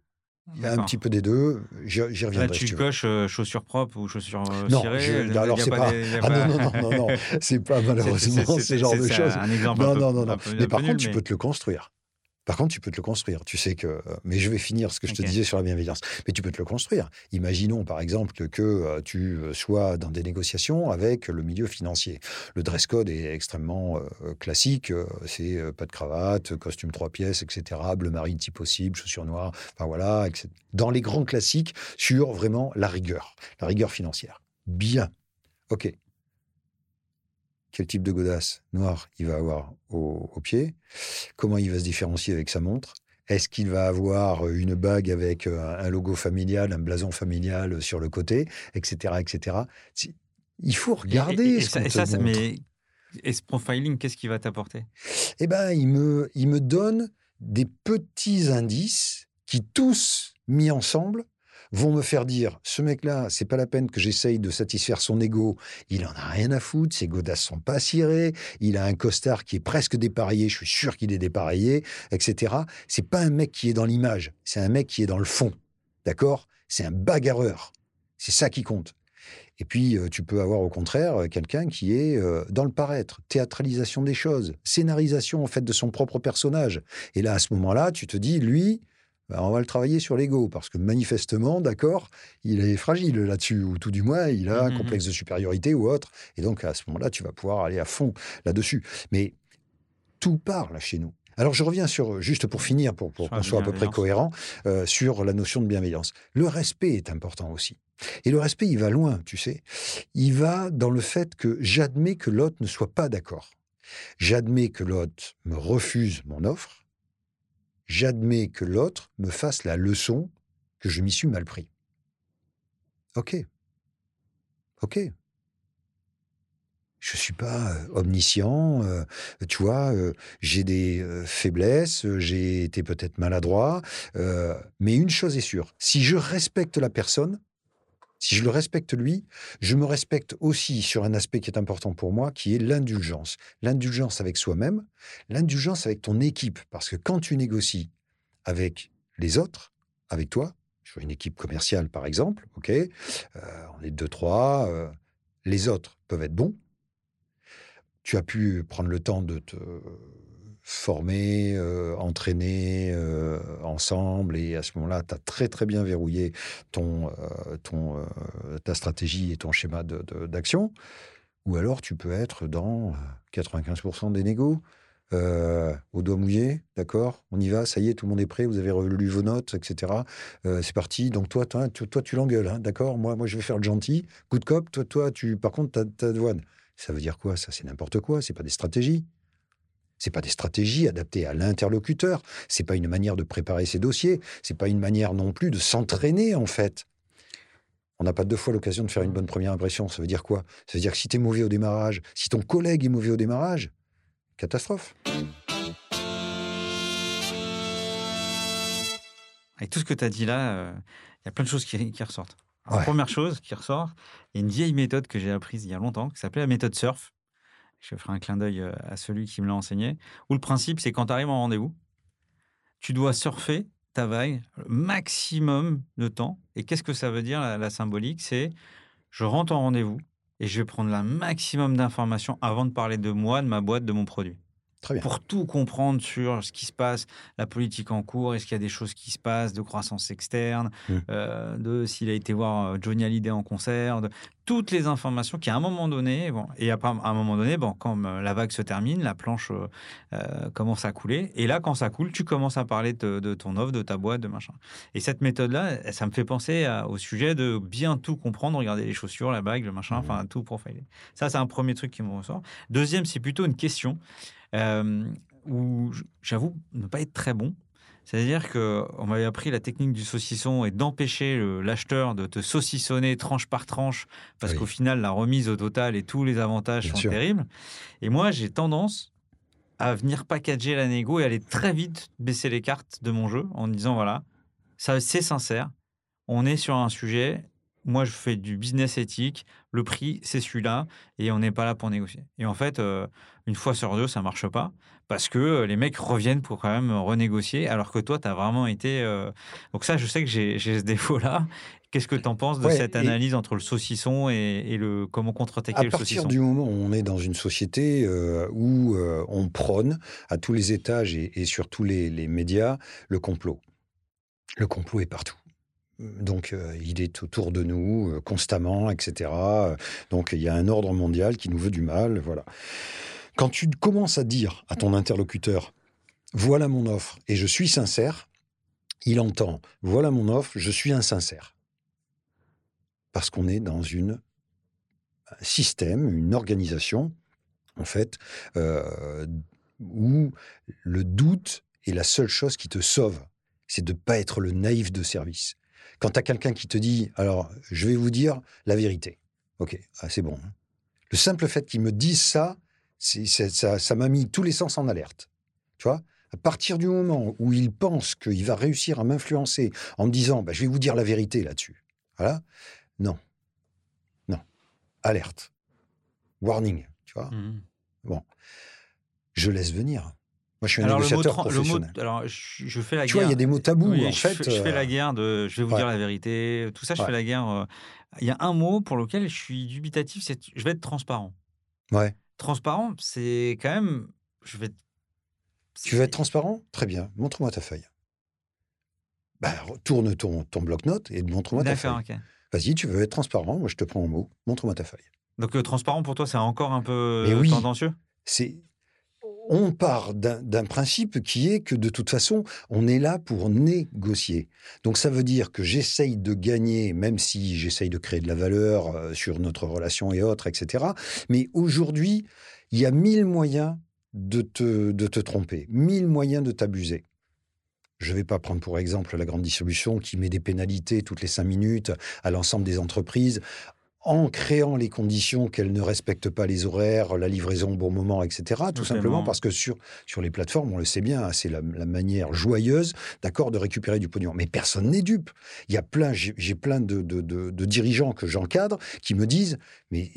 Il y a un petit peu des deux, j'y reviendrai. Là, tu, tu coches euh, chaussures propres ou chaussures euh, non, cirées je, non, alors c'est pas... Des, ah pas... non, non, non, non, non. C'est pas malheureusement ce genre de choses. Non, non, non, non. Mais par contre, tu peux te le construire. Par contre, tu peux te le construire. Tu sais que... Mais je vais finir ce que je okay. te disais sur la bienveillance. Mais tu peux te le construire. Imaginons, par exemple, que tu sois dans des négociations avec le milieu financier. Le dress code est extrêmement euh, classique. C'est euh, pas de cravate, costume trois pièces, et cetera. Bleu marine si possible, chaussures noires, enfin voilà, et cetera. Dans les grands classiques sur vraiment la rigueur, la rigueur financière. Bien. OK. Quel type de godasse noire il va avoir au, au pied? Comment il va se différencier avec sa montre? Est-ce qu'il va avoir une bague avec un logo familial, un blason familial sur le côté, et cetera, et cetera. Il faut regarder et, et, et ce qu'on te montre. Mais, et ce profiling, qu'est-ce qu'il va t'apporter? Eh ben, il me, il me donne des petits indices qui, tous mis ensemble, vont me faire dire, ce mec-là, c'est pas la peine que j'essaye de satisfaire son ego, il en a rien à foutre, ses godasses sont pas cirées, il a un costard qui est presque dépareillé, je suis sûr qu'il est dépareillé, et cetera. C'est pas un mec qui est dans l'image, c'est un mec qui est dans le fond, d'accord? C'est un bagarreur, c'est ça qui compte. Et puis, tu peux avoir au contraire quelqu'un qui est dans le paraître, théâtralisation des choses, scénarisation en fait de son propre personnage. Et là, à ce moment-là, tu te dis, lui... Ben, on va le travailler sur l'ego, parce que manifestement, d'accord, il est fragile là-dessus, ou tout du moins, il a un mmh, complexe de supériorité ou autre. Et donc, à ce moment-là, tu vas pouvoir aller à fond là-dessus. Mais tout part là chez nous. Alors, je reviens sur, juste pour finir, pour, pour qu'on soit à peu près cohérent, euh, sur la notion de bienveillance. Le respect est important aussi. Et le respect, il va loin, tu sais. Il va dans le fait que j'admets que l'autre ne soit pas d'accord. J'admets que l'autre me refuse mon offre. J'admets que l'autre me fasse la leçon que je m'y suis mal pris. Ok. Ok. Je ne suis pas omniscient, euh, tu vois, euh, j'ai des euh, faiblesses, j'ai été peut-être maladroit, euh, mais une chose est sûre, si je respecte la personne, si je le respecte lui, je me respecte aussi sur un aspect qui est important pour moi, qui est l'indulgence. L'indulgence avec soi-même, l'indulgence avec ton équipe. Parce que quand tu négocies avec les autres, avec toi, sur une équipe commerciale par exemple, ok, euh, on est deux, trois, euh, les autres peuvent être bons. Tu as pu prendre le temps de te former, euh, entraîner euh, ensemble, et à ce moment-là, tu as très très bien verrouillé ton, euh, ton, euh, ta stratégie et ton schéma de, de, d'action. Ou alors, tu peux être dans quatre-vingt-quinze pour cent des négos, euh, au doigt mouillé, d'accord, on y va, ça y est, tout le monde est prêt, vous avez relu vos notes, et cetera. Euh, c'est parti, donc toi, toi, toi tu l'engueules, hein, d'accord, moi, moi, je vais faire le gentil, good cop, toi, toi tu, par contre, t'as, t'as douane. Ça veut dire quoi, ça? C'est n'importe quoi, c'est pas des stratégies. C'est pas des stratégies adaptées à l'interlocuteur, c'est pas une manière de préparer ses dossiers, c'est pas une manière non plus de s'entraîner, en fait. On n'a pas deux fois l'occasion de faire une bonne première impression. Ça veut dire quoi? Ça veut dire que si tu es mauvais au démarrage, si ton collègue est mauvais au démarrage, catastrophe. Avec tout ce que tu as dit là, il euh, y a plein de choses qui, qui ressortent. Alors, ouais. Première chose qui ressort, il y a une vieille méthode que j'ai apprise il y a longtemps, qui s'appelait la méthode surf. Je ferai un clin d'œil à celui qui me l'a enseigné. Où le principe, c'est quand tu arrives en rendez-vous, tu dois surfer ta vague le maximum de temps. Et qu'est-ce que ça veut dire, la, la symbolique? C'est je rentre en rendez-vous et je vais prendre le maximum d'informations avant de parler de moi, de ma boîte, de mon produit. Très bien. Pour tout comprendre sur ce qui se passe, la politique en cours, est-ce qu'il y a des choses qui se passent, de croissance externe, mmh. euh, de s'il a été voir Johnny Hallyday en concert, de, toutes les informations qui, à un moment donné, bon, et à un moment donné, bon, quand la vague se termine, la planche euh, commence à couler, et là, quand ça coule, tu commences à parler de, de ton offre, de ta boîte, de machin. Et cette méthode-là, ça me fait penser à, au sujet de bien tout comprendre, regarder les chaussures, la bague, le machin, enfin, mmh. tout profiler. Ça, c'est un premier truc qui me ressort. Deuxième, c'est plutôt une question euh, où j'avoue ne pas être très bon. C'est-à-dire qu'on m'avait appris la technique du saucisson et d'empêcher le, l'acheteur de te saucissonner tranche par tranche parce oui. qu'au final, la remise au total et tous les avantages Bien sont sûr. Terribles. Et moi, j'ai tendance à venir packager la négo et aller très vite baisser les cartes de mon jeu en disant, voilà, ça, c'est sincère, on est sur un sujet... Moi, je fais du business éthique, le prix, c'est celui-là, et on n'est pas là pour négocier. Et en fait, euh, une fois sur deux, ça ne marche pas, parce que euh, les mecs reviennent pour quand même renégocier, alors que toi, tu as vraiment été... Euh... Donc ça, je sais que j'ai, j'ai ce défaut-là. Qu'est-ce que tu en penses de ouais, cette analyse entre le saucisson et, et le comment contre-attaquer le saucisson? À partir du moment où on est dans une société euh, où euh, on prône à tous les étages et, et sur tous les, les médias, le complot. Le complot est partout. Donc, euh, il est autour de nous, euh, constamment, et cetera. Donc, il y a un ordre mondial qui nous veut du mal, voilà. Quand tu commences à dire à ton interlocuteur « Voilà mon offre et je suis sincère », il entend « Voilà mon offre, je suis insincère ». Parce qu'on est dans une, un système, une organisation, en fait, euh, où le doute est la seule chose qui te sauve. C'est de ne pas être le naïf de service. Quand tu as quelqu'un qui te dit « Alors, je vais vous dire la vérité. » Ok, ah, c'est bon. Le simple fait qu'il me dise ça, c'est, c'est, ça, ça m'a mis tous les sens en alerte. Tu vois ? À partir du moment où il pense qu'il va réussir à m'influencer en me disant bah, « Je vais vous dire la vérité là-dessus. » Voilà. Non. Non. Alerte. Warning. Tu vois ? Mmh. Bon. Je laisse venir. Moi, je suis un alors, négociateur le mot, professionnel. Le mot, alors, je, je fais la tu guerre. Tu vois, il y a des mots tabous, oui, en je, fait. Je fais la guerre de « je vais vous ouais. dire la vérité », tout ça, je ouais. fais la guerre. Il y a un mot pour lequel je suis dubitatif, c'est « je vais être transparent ». Ouais. Transparent, c'est quand même… Je vais... Tu veux être transparent? Très bien, montre-moi ta feuille. Bah, tourne ton, ton bloc-notes et montre-moi D'accord, ta feuille. Okay. Vas-y, tu veux être transparent, moi je te prends au mot, montre-moi ta feuille. Donc, le transparent, pour toi, c'est encore un peu Mais oui, tendancieux c'est… On part d'un, d'un principe qui est que, de toute façon, on est là pour négocier. Donc, ça veut dire que j'essaye de gagner, même si j'essaye de créer de la valeur sur notre relation et autres, et cetera. Mais aujourd'hui, il y a mille moyens de te, de te tromper, mille moyens de t'abuser. Je ne vais pas prendre pour exemple la grande distribution qui met des pénalités toutes les cinq minutes à l'ensemble des entreprises, en créant les conditions qu'elles ne respectent pas les horaires, la livraison au bon moment, et cetera. Tout Exactement. Simplement parce que sur, sur les plateformes, on le sait bien, c'est la, la manière joyeuse, d'accord, de récupérer du pognon. Mais personne n'est dupe. Il y a plein, j'ai, j'ai plein de, de, de, de dirigeants que j'encadre qui me disent « mais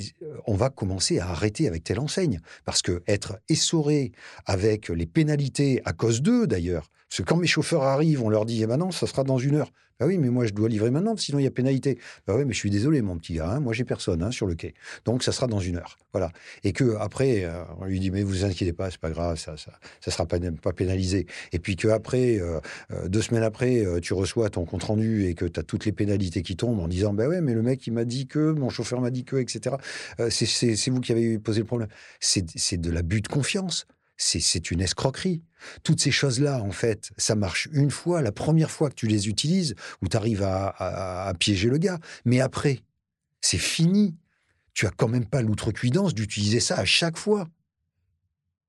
on va commencer à arrêter avec telle enseigne ». Parce qu'être essoré avec les pénalités, à cause d'eux d'ailleurs, parce que quand mes chauffeurs arrivent, on leur dit « eh ben non, ça sera dans une heure ». Ah oui, mais moi, je dois livrer maintenant, sinon il y a pénalité. Ah oui, mais je suis désolé, mon petit gars, hein, moi, j'ai personne hein, sur le quai. Donc, ça sera dans une heure. Voilà. Et qu'après, euh, on lui dit, mais vous inquiétez pas, c'est pas grave, ça ne ça, ça sera pas, pas pénalisé. Et puis qu'après, euh, euh, deux semaines après, euh, tu reçois ton compte-rendu et que tu as toutes les pénalités qui tombent en disant, ben bah ouais, mais le mec, il m'a dit que, mon chauffeur m'a dit que, et cetera. Euh, c'est vous qui avez posé le problème. C'est de l'abus de confiance. C'est une escroquerie. Toutes ces choses-là, en fait, ça marche une fois, la première fois que tu les utilises, où tu arrives à, à, à piéger le gars. Mais après, c'est fini. Tu n'as quand même pas l'outrecuidance d'utiliser ça à chaque fois.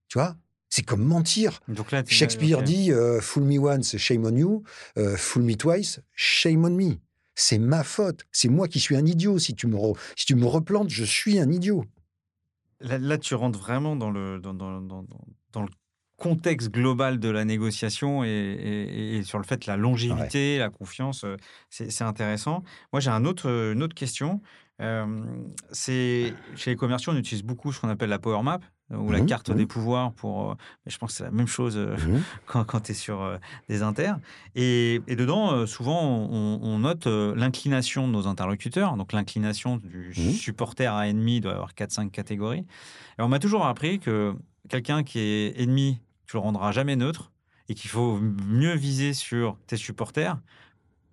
Tu vois ? C'est comme mentir. Donc là, Shakespeare dit euh, « Fool me once, shame on you. Euh, fool me twice, shame on me. » C'est ma faute. C'est moi qui suis un idiot. Si tu me, re... si tu me replantes, je suis un idiot. Là, là, tu rentres vraiment dans le, dans, dans, dans, dans le contexte global de la négociation et, et, et sur le fait la longévité, ouais. la confiance, c'est intéressant. Moi, j'ai un autre, une autre question. Euh, c'est, chez les commerciaux, on utilise beaucoup ce qu'on appelle la power map ou mmh, la carte mmh. des pouvoirs. Pour, je pense que c'est la même chose mmh. quand, quand tu es sur des inters. Et, et dedans, souvent, on, on note l'inclination de nos interlocuteurs. Donc, l'inclination du mmh. supporter à ennemi doit avoir quatre cinq catégories. Et on m'a toujours appris que quelqu'un qui est ennemi, tu le rendras jamais neutre et qu'il faut mieux viser sur tes supporters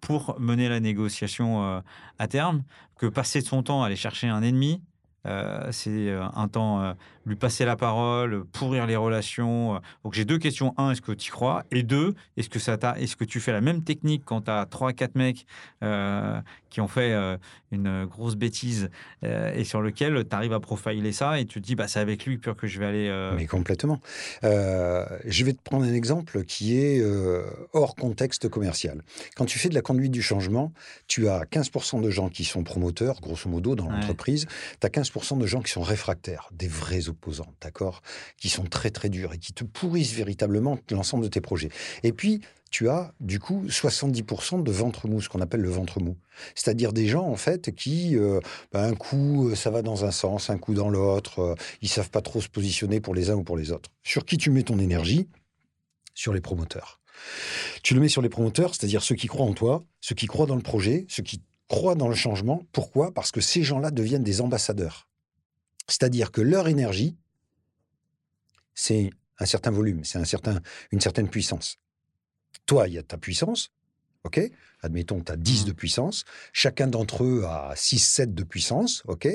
pour mener la négociation euh, à terme, que passer son temps à aller chercher un ennemi, euh, c'est euh, un temps euh, lui passer la parole, pourrir les relations. Euh. Donc j'ai deux questions. Un, est-ce que tu y crois ? Et deux, est-ce que, ça t'a, est-ce que tu fais la même technique quand tu as trois quatre mecs euh, qui ont fait euh, une grosse bêtise euh, et sur lequel tu arrives à profiler ça et tu te dis, bah, c'est avec lui pur que je vais aller... Euh... Mais complètement. Euh, je vais te prendre un exemple qui est euh, hors contexte commercial. Quand tu fais de la conduite du changement, tu as quinze pour cent de gens qui sont promoteurs, grosso modo, dans l'entreprise. Ouais. Tu as quinze pour cent de gens qui sont réfractaires, des vrais opposants, d'accord, qui sont très très durs et qui te pourrissent véritablement l'ensemble de tes projets. Et puis, tu as du coup soixante-dix pour cent de ventre mou, ce qu'on appelle le ventre mou. C'est-à-dire des gens en fait qui, euh, bah, un coup ça va dans un sens, un coup dans l'autre, euh, ils savent pas trop se positionner pour les uns ou pour les autres. Sur qui tu mets ton énergie ? Sur les promoteurs. Tu le mets sur les promoteurs, c'est-à-dire ceux qui croient en toi, ceux qui croient dans le projet, ceux qui croient dans le changement. Pourquoi ? Parce que ces gens-là deviennent des ambassadeurs. C'est-à-dire que leur énergie, c'est un certain volume, c'est un certain, une certaine puissance. Toi, il y a ta puissance, ok ? Admettons que tu as dix de puissance, chacun d'entre eux a six sept de puissance, ok ?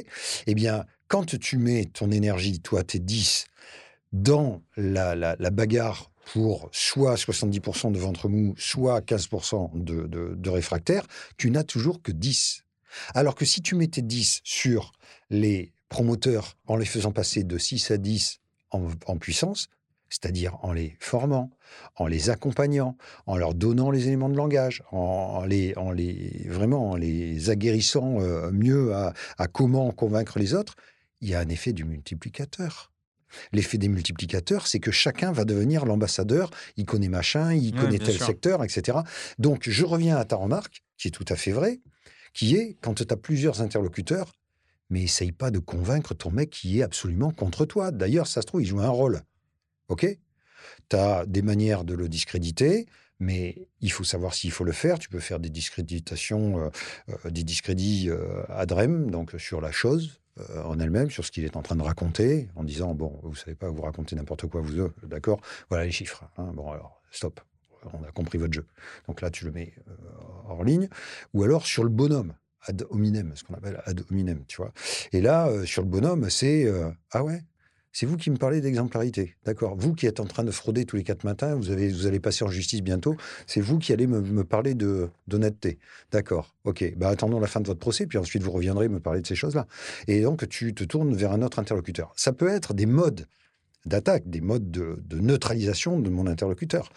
Eh bien, quand tu mets ton énergie, toi, tes dix, dans la, la, la bagarre pour soit soixante-dix pour cent de ventre mou, soit quinze pour cent de, de, de réfractaires, tu n'as toujours que dix. Alors que si tu mets tes dix sur les promoteurs en les faisant passer de six à dix en, en puissance, c'est-à-dire en les formant, en les accompagnant, en leur donnant les éléments de langage, en les, en les, vraiment en les aguerrissant euh, mieux à, à comment convaincre les autres, il y a un effet du multiplicateur. L'effet des multiplicateurs, c'est que chacun va devenir l'ambassadeur, il connaît machin, il oui, connaît tel sûr. secteur, et cetera. Donc, je reviens à ta remarque, qui est tout à fait vraie, qui est, quand tu as plusieurs interlocuteurs, mais essaye pas de convaincre ton mec qui est absolument contre toi. D'ailleurs, ça se trouve, il joue un rôle. OK ? Tu as des manières de le discréditer, mais il faut savoir s'il faut le faire. Tu peux faire des discréditations, euh, euh, des discrédits euh, ad rem, donc sur la chose euh, en elle-même, sur ce qu'il est en train de raconter, en disant, bon, vous savez pas, vous racontez n'importe quoi, vous, euh, d'accord ? Voilà les chiffres. Hein, bon, alors, stop. On a compris votre jeu. Donc là, tu le mets euh, hors ligne. Ou alors sur le bonhomme. Ad hominem, ce qu'on appelle ad hominem, tu vois. Et là, euh, sur le bonhomme, c'est... Euh, ah ouais, c'est vous qui me parlez d'exemplarité, d'accord. Vous qui êtes en train de frauder tous les quatre matins, vous, avez, vous allez passer en justice bientôt, c'est vous qui allez me, me parler d'honnêteté. D'accord, ok. Bah, attendons la fin de votre procès, puis ensuite vous reviendrez me parler de ces choses-là. Et donc, tu te tournes vers un autre interlocuteur. Ça peut être des modes d'attaque, des modes de, de neutralisation de mon interlocuteur.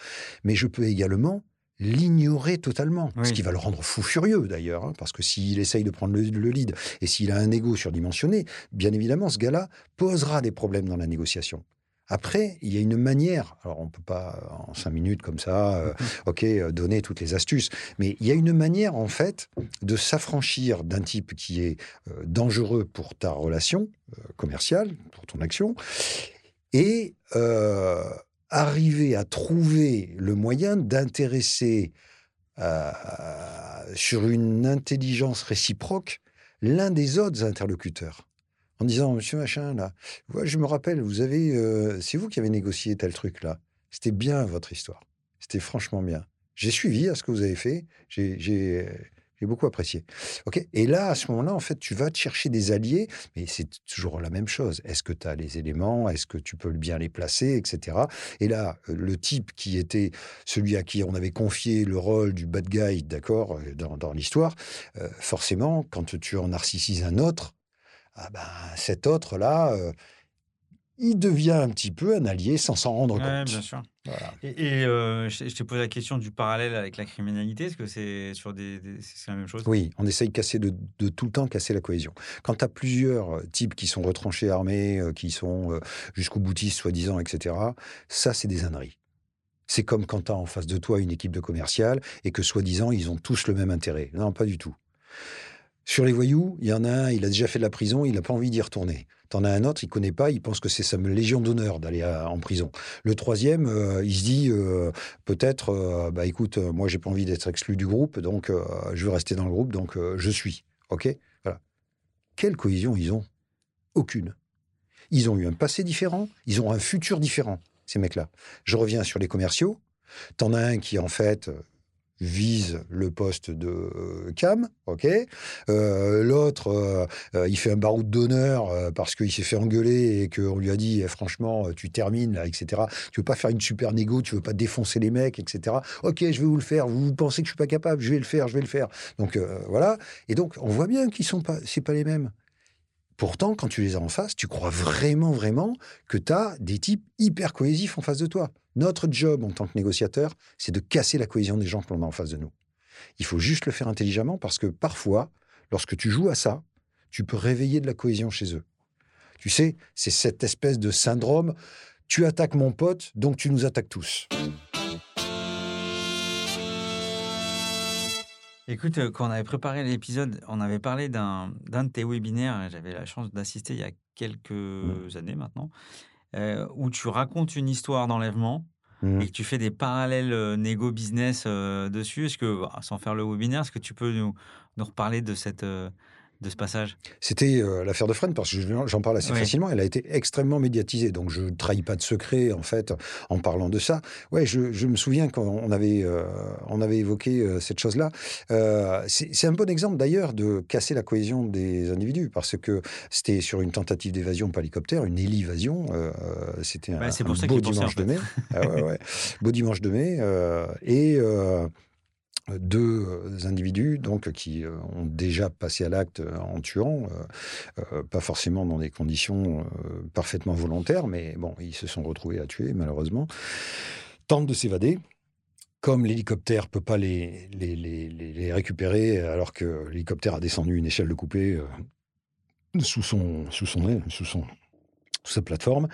Mais je peux également... l'ignorer totalement, oui. Ce qui va le rendre fou furieux d'ailleurs, hein, parce que s'il essaye de prendre le, le lead et s'il a un ego surdimensionné, bien évidemment, ce gars-là posera des problèmes dans la négociation. Après, il y a une manière, alors on ne peut pas en cinq minutes comme ça, euh, ok, euh, donner toutes les astuces, mais il y a une manière en fait de s'affranchir d'un type qui est euh, dangereux pour ta relation euh, commerciale, pour ton action, et... Euh, arriver à trouver le moyen d'intéresser euh, sur une intelligence réciproque l'un des autres interlocuteurs. En disant, monsieur machin, là, ouais, je me rappelle, vous avez, euh, c'est vous qui avez négocié tel truc, là. C'était bien votre histoire. C'était franchement bien. J'ai suivi à ce que vous avez fait. J'ai, j'ai, j'ai beaucoup apprécié. Okay. Et là, à ce moment-là, en fait, tu vas te chercher des alliés, mais c'est toujours la même chose. Est-ce que tu as les éléments? Est-ce que tu peux bien les placer, et cetera. Et là, le type qui était celui à qui on avait confié le rôle du bad guy, d'accord, dans, dans l'histoire, euh, forcément, quand tu en narcissises un autre, ah ben, cet autre-là... Euh, il devient un petit peu un allié sans s'en rendre compte. Ouais, bien sûr. Voilà. Et, et euh, je t'ai posé la question du parallèle avec la criminalité. Est-ce que c'est sur des, des, c'est la même chose? Oui, on essaye casser de, de tout le temps casser la cohésion. Quand tu as plusieurs types qui sont retranchés armés, qui sont jusqu'au boutiste, soi-disant, et cetera, ça, c'est des âneries. C'est comme quand tu as en face de toi une équipe de commerciales et que, soi-disant, ils ont tous le même intérêt. Non, pas du tout. Sur les voyous, il y en a un, il a déjà fait de la prison, il n'a pas envie d'y retourner. T'en as un autre, il ne connaît pas, il pense que c'est sa légion d'honneur d'aller en prison. Le troisième, euh, il se dit, euh, peut-être, euh, bah écoute, euh, moi, j'ai pas envie d'être exclu du groupe, donc euh, je veux rester dans le groupe, donc euh, je suis. OK ? Voilà. Quelle cohésion ils ont ? Aucune. Ils ont eu un passé différent, ils ont un futur différent, ces mecs-là. Je reviens sur les commerciaux. T'en as un qui, en fait... vise le poste de cam, ok. Euh, L'autre, euh, euh, il fait un baroud d'honneur euh, parce qu'il s'est fait engueuler et qu'on lui a dit eh, franchement, tu termines, là, et cetera. Tu veux pas faire une super négo, tu veux pas défoncer les mecs, et cetera. Ok, je vais vous le faire. Vous, vous pensez que je suis pas capable, je vais le faire, je vais le faire. Donc euh, voilà. Et donc on voit bien qu'ils sont pas, c'est pas les mêmes. Pourtant, quand tu les as en face, tu crois vraiment, vraiment que tu as des types hyper cohésifs en face de toi. Notre job en tant que négociateur, c'est de casser la cohésion des gens que l'on a en face de nous. Il faut juste le faire intelligemment parce que parfois, lorsque tu joues à ça, tu peux réveiller de la cohésion chez eux. Tu sais, c'est cette espèce de syndrome « tu attaques mon pote, donc tu nous attaques tous ». Écoute, quand on avait préparé l'épisode, on avait parlé d'un d'un de tes webinaires, j'avais la chance d'assister il y a quelques mmh. années maintenant, euh, où tu racontes une histoire d'enlèvement mmh. et que tu fais des parallèles euh, négo-business euh, dessus. Est-ce que, bah, sans faire le webinaire, est-ce que tu peux nous, nous reparler de cette... Euh, de ce passage? C'était euh, l'affaire de Fresnes, parce que j'en parle assez oui. facilement. Elle a été extrêmement médiatisée, donc je ne trahis pas de secret, en fait, en parlant de ça. Ouais, je, je me souviens qu'on avait, euh, on avait évoqué euh, cette chose-là. Euh, c'est un bon exemple, d'ailleurs, de casser la cohésion des individus, parce que c'était sur une tentative d'évasion par hélicoptère, une élivasion. Euh, c'était un, bah, un beau, beau dimanche de mai. Ah, ouais, ouais. Beau dimanche de mai. Euh, et... Euh, deux individus donc, qui euh, ont déjà passé à l'acte en tuant, euh, euh, pas forcément dans des conditions euh, parfaitement volontaires, mais bon, ils se sont retrouvés à tuer, malheureusement, tentent de s'évader. Comme l'hélicoptère ne peut pas les, les, les, les récupérer, alors que l'hélicoptère a descendu une échelle de coupée euh, sous son, sous son nez, sous son... sous sa plateforme,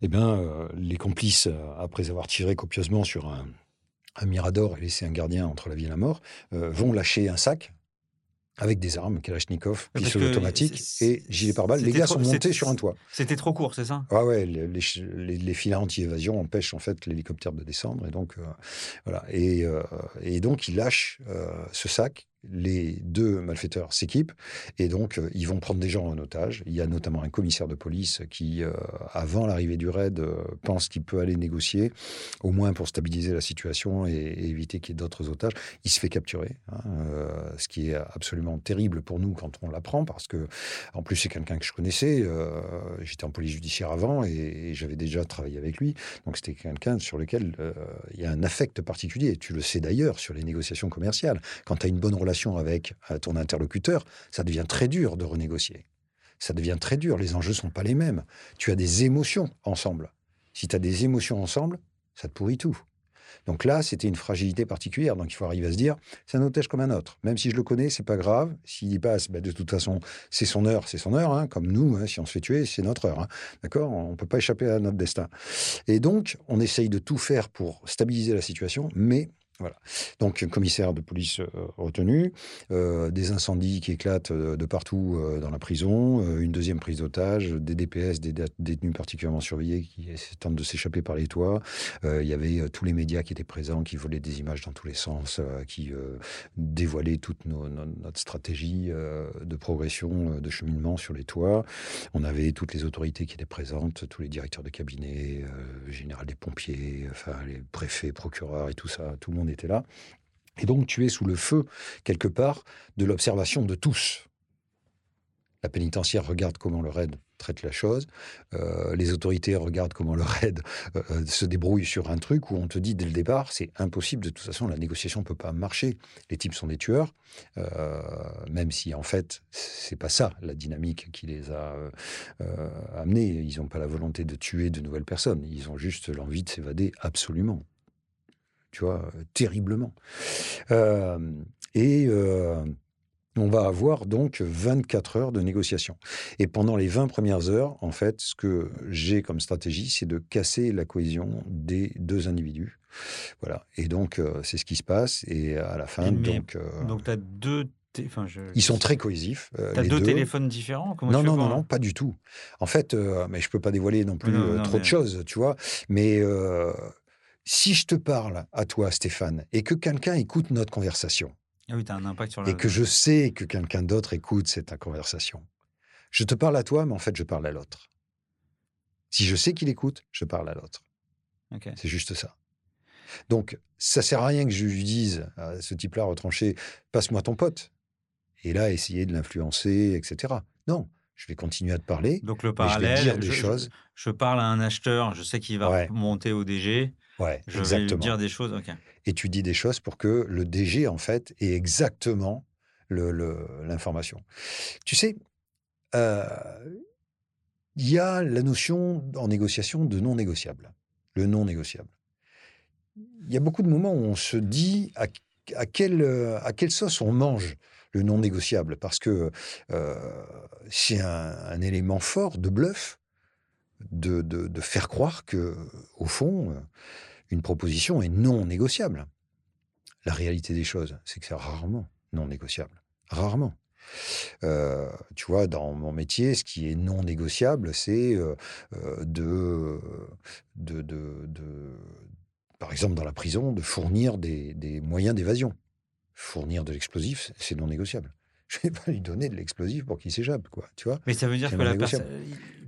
eh bien, euh, les complices, après avoir tiré copieusement sur un un mirador et laisser un gardien entre la vie et la mort, euh, vont lâcher un sac avec des armes, Kalachnikov, pistolet automatique et gilet pare-balles. Les gars trop, sont montés sur un toit. C'était trop court, c'est ça? Ah ouais, les, les, les filets anti-évasion empêchent en fait l'hélicoptère de descendre et donc euh, voilà. Et, euh, et donc ils lâchent euh, ce sac. Les deux malfaiteurs s'équipent et donc euh, ils vont prendre des gens en otage. Il y a notamment un commissaire de police qui, euh, avant l'arrivée du raid, euh, pense qu'il peut aller négocier, au moins pour stabiliser la situation et, et éviter qu'il y ait d'autres otages. Il se fait capturer, hein, euh, ce qui est absolument terrible pour nous quand on l'apprend, parce que, en plus, c'est quelqu'un que je connaissais. Euh, j'étais en police judiciaire avant et, et j'avais déjà travaillé avec lui. Donc, c'était quelqu'un sur lequel euh, il y a un affect particulier. Tu le sais d'ailleurs sur les négociations commerciales. Quand tu as une bonne relation avec ton interlocuteur, ça devient très dur de renégocier. Ça devient très dur. Les enjeux ne sont pas les mêmes. Tu as des émotions ensemble. Si tu as des émotions ensemble, ça te pourrit tout. Donc là, c'était une fragilité particulière. Donc il faut arriver à se dire, c'est un otage comme un autre. Même si je le connais, c'est pas grave. S'il y passe, ben, de toute façon, c'est son heure, c'est son heure. Hein. Comme nous, hein, si on se fait tuer, c'est notre heure. Hein. D'accord ? On ne peut pas échapper à notre destin. Et donc, on essaye de tout faire pour stabiliser la situation, mais Voilà. Donc, un commissaire de police euh, retenu, euh, des incendies qui éclatent euh, de partout euh, dans la prison, euh, une deuxième prise d'otage, des D P S, des détenus particulièrement surveillés qui tentent de s'échapper par les toits. Euh, il y avait euh, tous les médias qui étaient présents, qui volaient des images dans tous les sens, euh, qui euh, dévoilaient toute nos, nos, notre stratégie euh, de progression, euh, de cheminement sur les toits. On avait toutes les autorités qui étaient présentes, tous les directeurs de cabinet, euh, général des pompiers, enfin, les préfets, procureurs et tout ça, tout le monde était là. Et donc, tu es sous le feu, quelque part, de l'observation de tous. La pénitentiaire regarde comment le RAID traite la chose. Euh, les autorités regardent comment le RAID euh, se débrouille sur un truc où on te dit dès le départ, c'est impossible, de toute façon, la négociation ne peut pas marcher. Les types sont des tueurs, euh, même si, en fait, c'est pas ça, la dynamique qui les a euh, amenés. Ils n'ont pas la volonté de tuer de nouvelles personnes. Ils ont juste l'envie de s'évader absolument. Tu vois, terriblement. Euh, et euh, on va avoir donc vingt-quatre heures de négociation. Et pendant les vingt premières heures, en fait, ce que j'ai comme stratégie, c'est de casser la cohésion des deux individus. Voilà. Et donc, euh, c'est ce qui se passe. Et à la fin, mais, donc... Euh, donc, tu as deux... Enfin, je... Ils sont très cohésifs. Euh, tu as deux, deux téléphones différents? Comment non, tu non, non, non, pas du tout. En fait, euh, mais je ne peux pas dévoiler non plus non, euh, non, trop mais... de choses, tu vois. Mais... Euh, si je te parle à toi, Stéphane, et que quelqu'un écoute notre conversation, ah oui, t'as un impact sur la... et que je sais que quelqu'un d'autre écoute cette conversation, je te parle à toi, mais en fait, je parle à l'autre. Si je sais qu'il écoute, je parle à l'autre. Okay. C'est juste ça. Donc, ça ne sert à rien que je lui dise à ce type-là retranché, passe-moi ton pote, et là, essayer de l'influencer, et cetera. Non. Je vais continuer à te parler. Donc, le parallèle, je vais dire des je, choses. Je, je parle à un acheteur, je sais qu'il va ouais. monter au D G. Ouais, je exactement. vais lui dire des choses. Okay. Et tu dis des choses pour que le D G, en fait, ait exactement le, le, l'information. Tu sais, il euh, y a la notion en négociation de non négociable. Le non négociable. Il y a beaucoup de moments où on se dit à, à, quelle, à quelle sauce on mange le non négociable, parce que euh, c'est un, un élément fort de bluff de, de, de faire croire que, au fond, une proposition est non négociable. La réalité des choses, c'est que c'est rarement non négociable. Rarement. Euh, tu vois, dans mon métier, ce qui est non négociable, c'est euh, de, de, de, de, par exemple, dans la prison, de fournir des, des moyens d'évasion. Fournir de l'explosif, c'est non négociable. Je ne vais pas lui donner de l'explosif pour qu'il s'échappe, quoi. Tu vois ? Mais ça veut dire que la personne,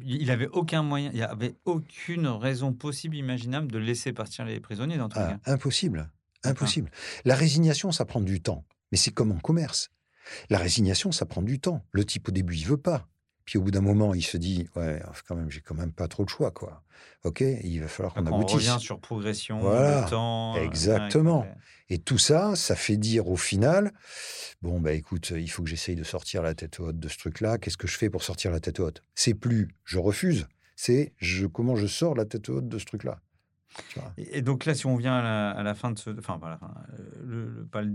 il avait aucun moyen, il n'y avait aucune raison possible, imaginable, de laisser partir les prisonniers dans tout ah, cas. Impossible, impossible. Ah. La résignation, ça prend du temps. Mais c'est comme en commerce. La résignation, ça prend du temps. Le type au début, il veut pas. Puis au bout d'un moment, il se dit, ouais, quand même, j'ai quand même pas trop de choix, quoi. Ok, il va falloir qu'on aboutisse. On revient sur progression, voilà. le temps. Exactement. Euh, et tout ça, ça fait dire au final, bon, bah écoute, il faut que j'essaye de sortir la tête haute de ce truc-là. Qu'est-ce que je fais pour sortir la tête haute? C'est plus, je refuse. C'est, je, comment je sors la tête haute de ce truc-là? Et donc là, si on vient à la, à la fin de ce, enfin, voilà, le, le, pas le,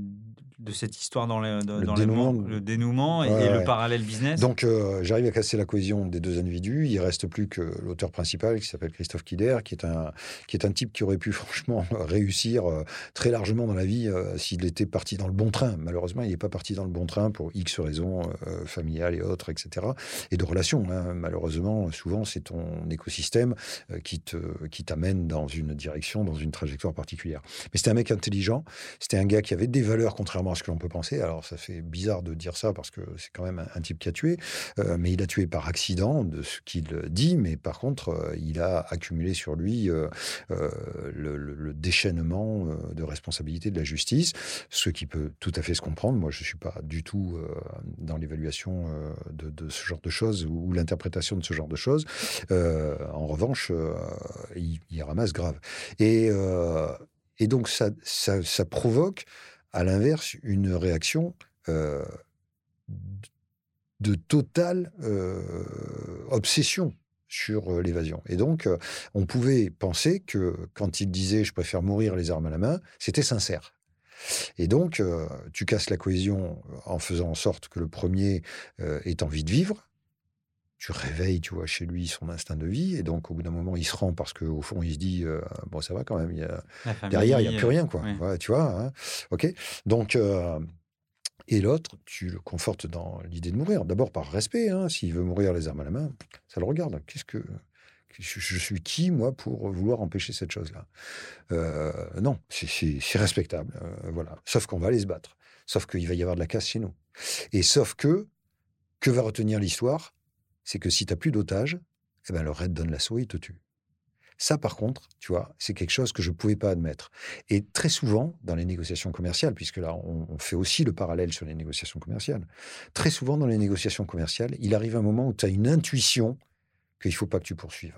de cette histoire dans, les, de, le, dans dénouement. Les, le dénouement et, ouais, et ouais. le parallèle business. Donc, euh, j'arrive à casser la cohésion des deux individus. Il reste plus que l'auteur principal qui s'appelle Christophe Kider, qui est un qui est un type qui aurait pu franchement réussir euh, très largement dans la vie euh, s'il était parti dans le bon train. Malheureusement, il n'est pas parti dans le bon train pour X raisons euh, familiales et autres, et cetera. Et de relations. Hein. Malheureusement, souvent, c'est ton écosystème euh, qui te qui t'amène dans une direction, dans une trajectoire particulière. Mais c'était un mec intelligent, c'était un gars qui avait des valeurs, contrairement à ce que l'on peut penser. Alors, ça fait bizarre de dire ça, parce que c'est quand même un, un type qui a tué, euh, mais il a tué par accident, de ce qu'il dit, mais par contre, euh, il a accumulé sur lui euh, euh, le, le, le déchaînement euh, de responsabilité de la justice, ce qui peut tout à fait se comprendre. Moi, je ne suis pas du tout euh, dans l'évaluation euh, de, de ce genre de choses, ou, ou l'interprétation de ce genre de choses. Euh, en revanche, euh, il, il ramasse grave. Et, euh, et donc, ça, ça, ça provoque, à l'inverse, une réaction euh, de totale euh, obsession sur l'évasion. Et donc, euh, on pouvait penser que quand il disait « je préfère mourir les armes à la main », c'était sincère. Et donc, euh, tu casses la cohésion en faisant en sorte que le premier euh, ait envie de vivre, tu réveilles, tu vois, chez lui son instinct de vie, et donc au bout d'un moment il se rend parce qu'au fond il se dit euh, bon ça va quand même, il y a... derrière il n'y a plus rien quoi, ouais. Ouais, tu vois, hein, ok, donc euh... et l'autre tu le confortes dans l'idée de mourir, d'abord par respect, hein, s'il veut mourir les armes à la main, ça le regarde, qu'est-ce que je, je suis qui moi pour vouloir empêcher cette chose là, euh, non c'est, c'est, c'est respectable, euh, voilà, sauf qu'on va aller se battre, sauf qu'il va y avoir de la casse chez nous, et sauf que que va retenir l'histoire, c'est que si tu n'as plus d'otages, eh ben le raid donne l'assaut et il te tue. Ça, par contre, tu vois, c'est quelque chose que je ne pouvais pas admettre. Et très souvent, dans les négociations commerciales, puisque là, on, on fait aussi le parallèle sur les négociations commerciales, très souvent, dans les négociations commerciales, il arrive un moment où tu as une intuition qu'il ne faut pas que tu poursuives.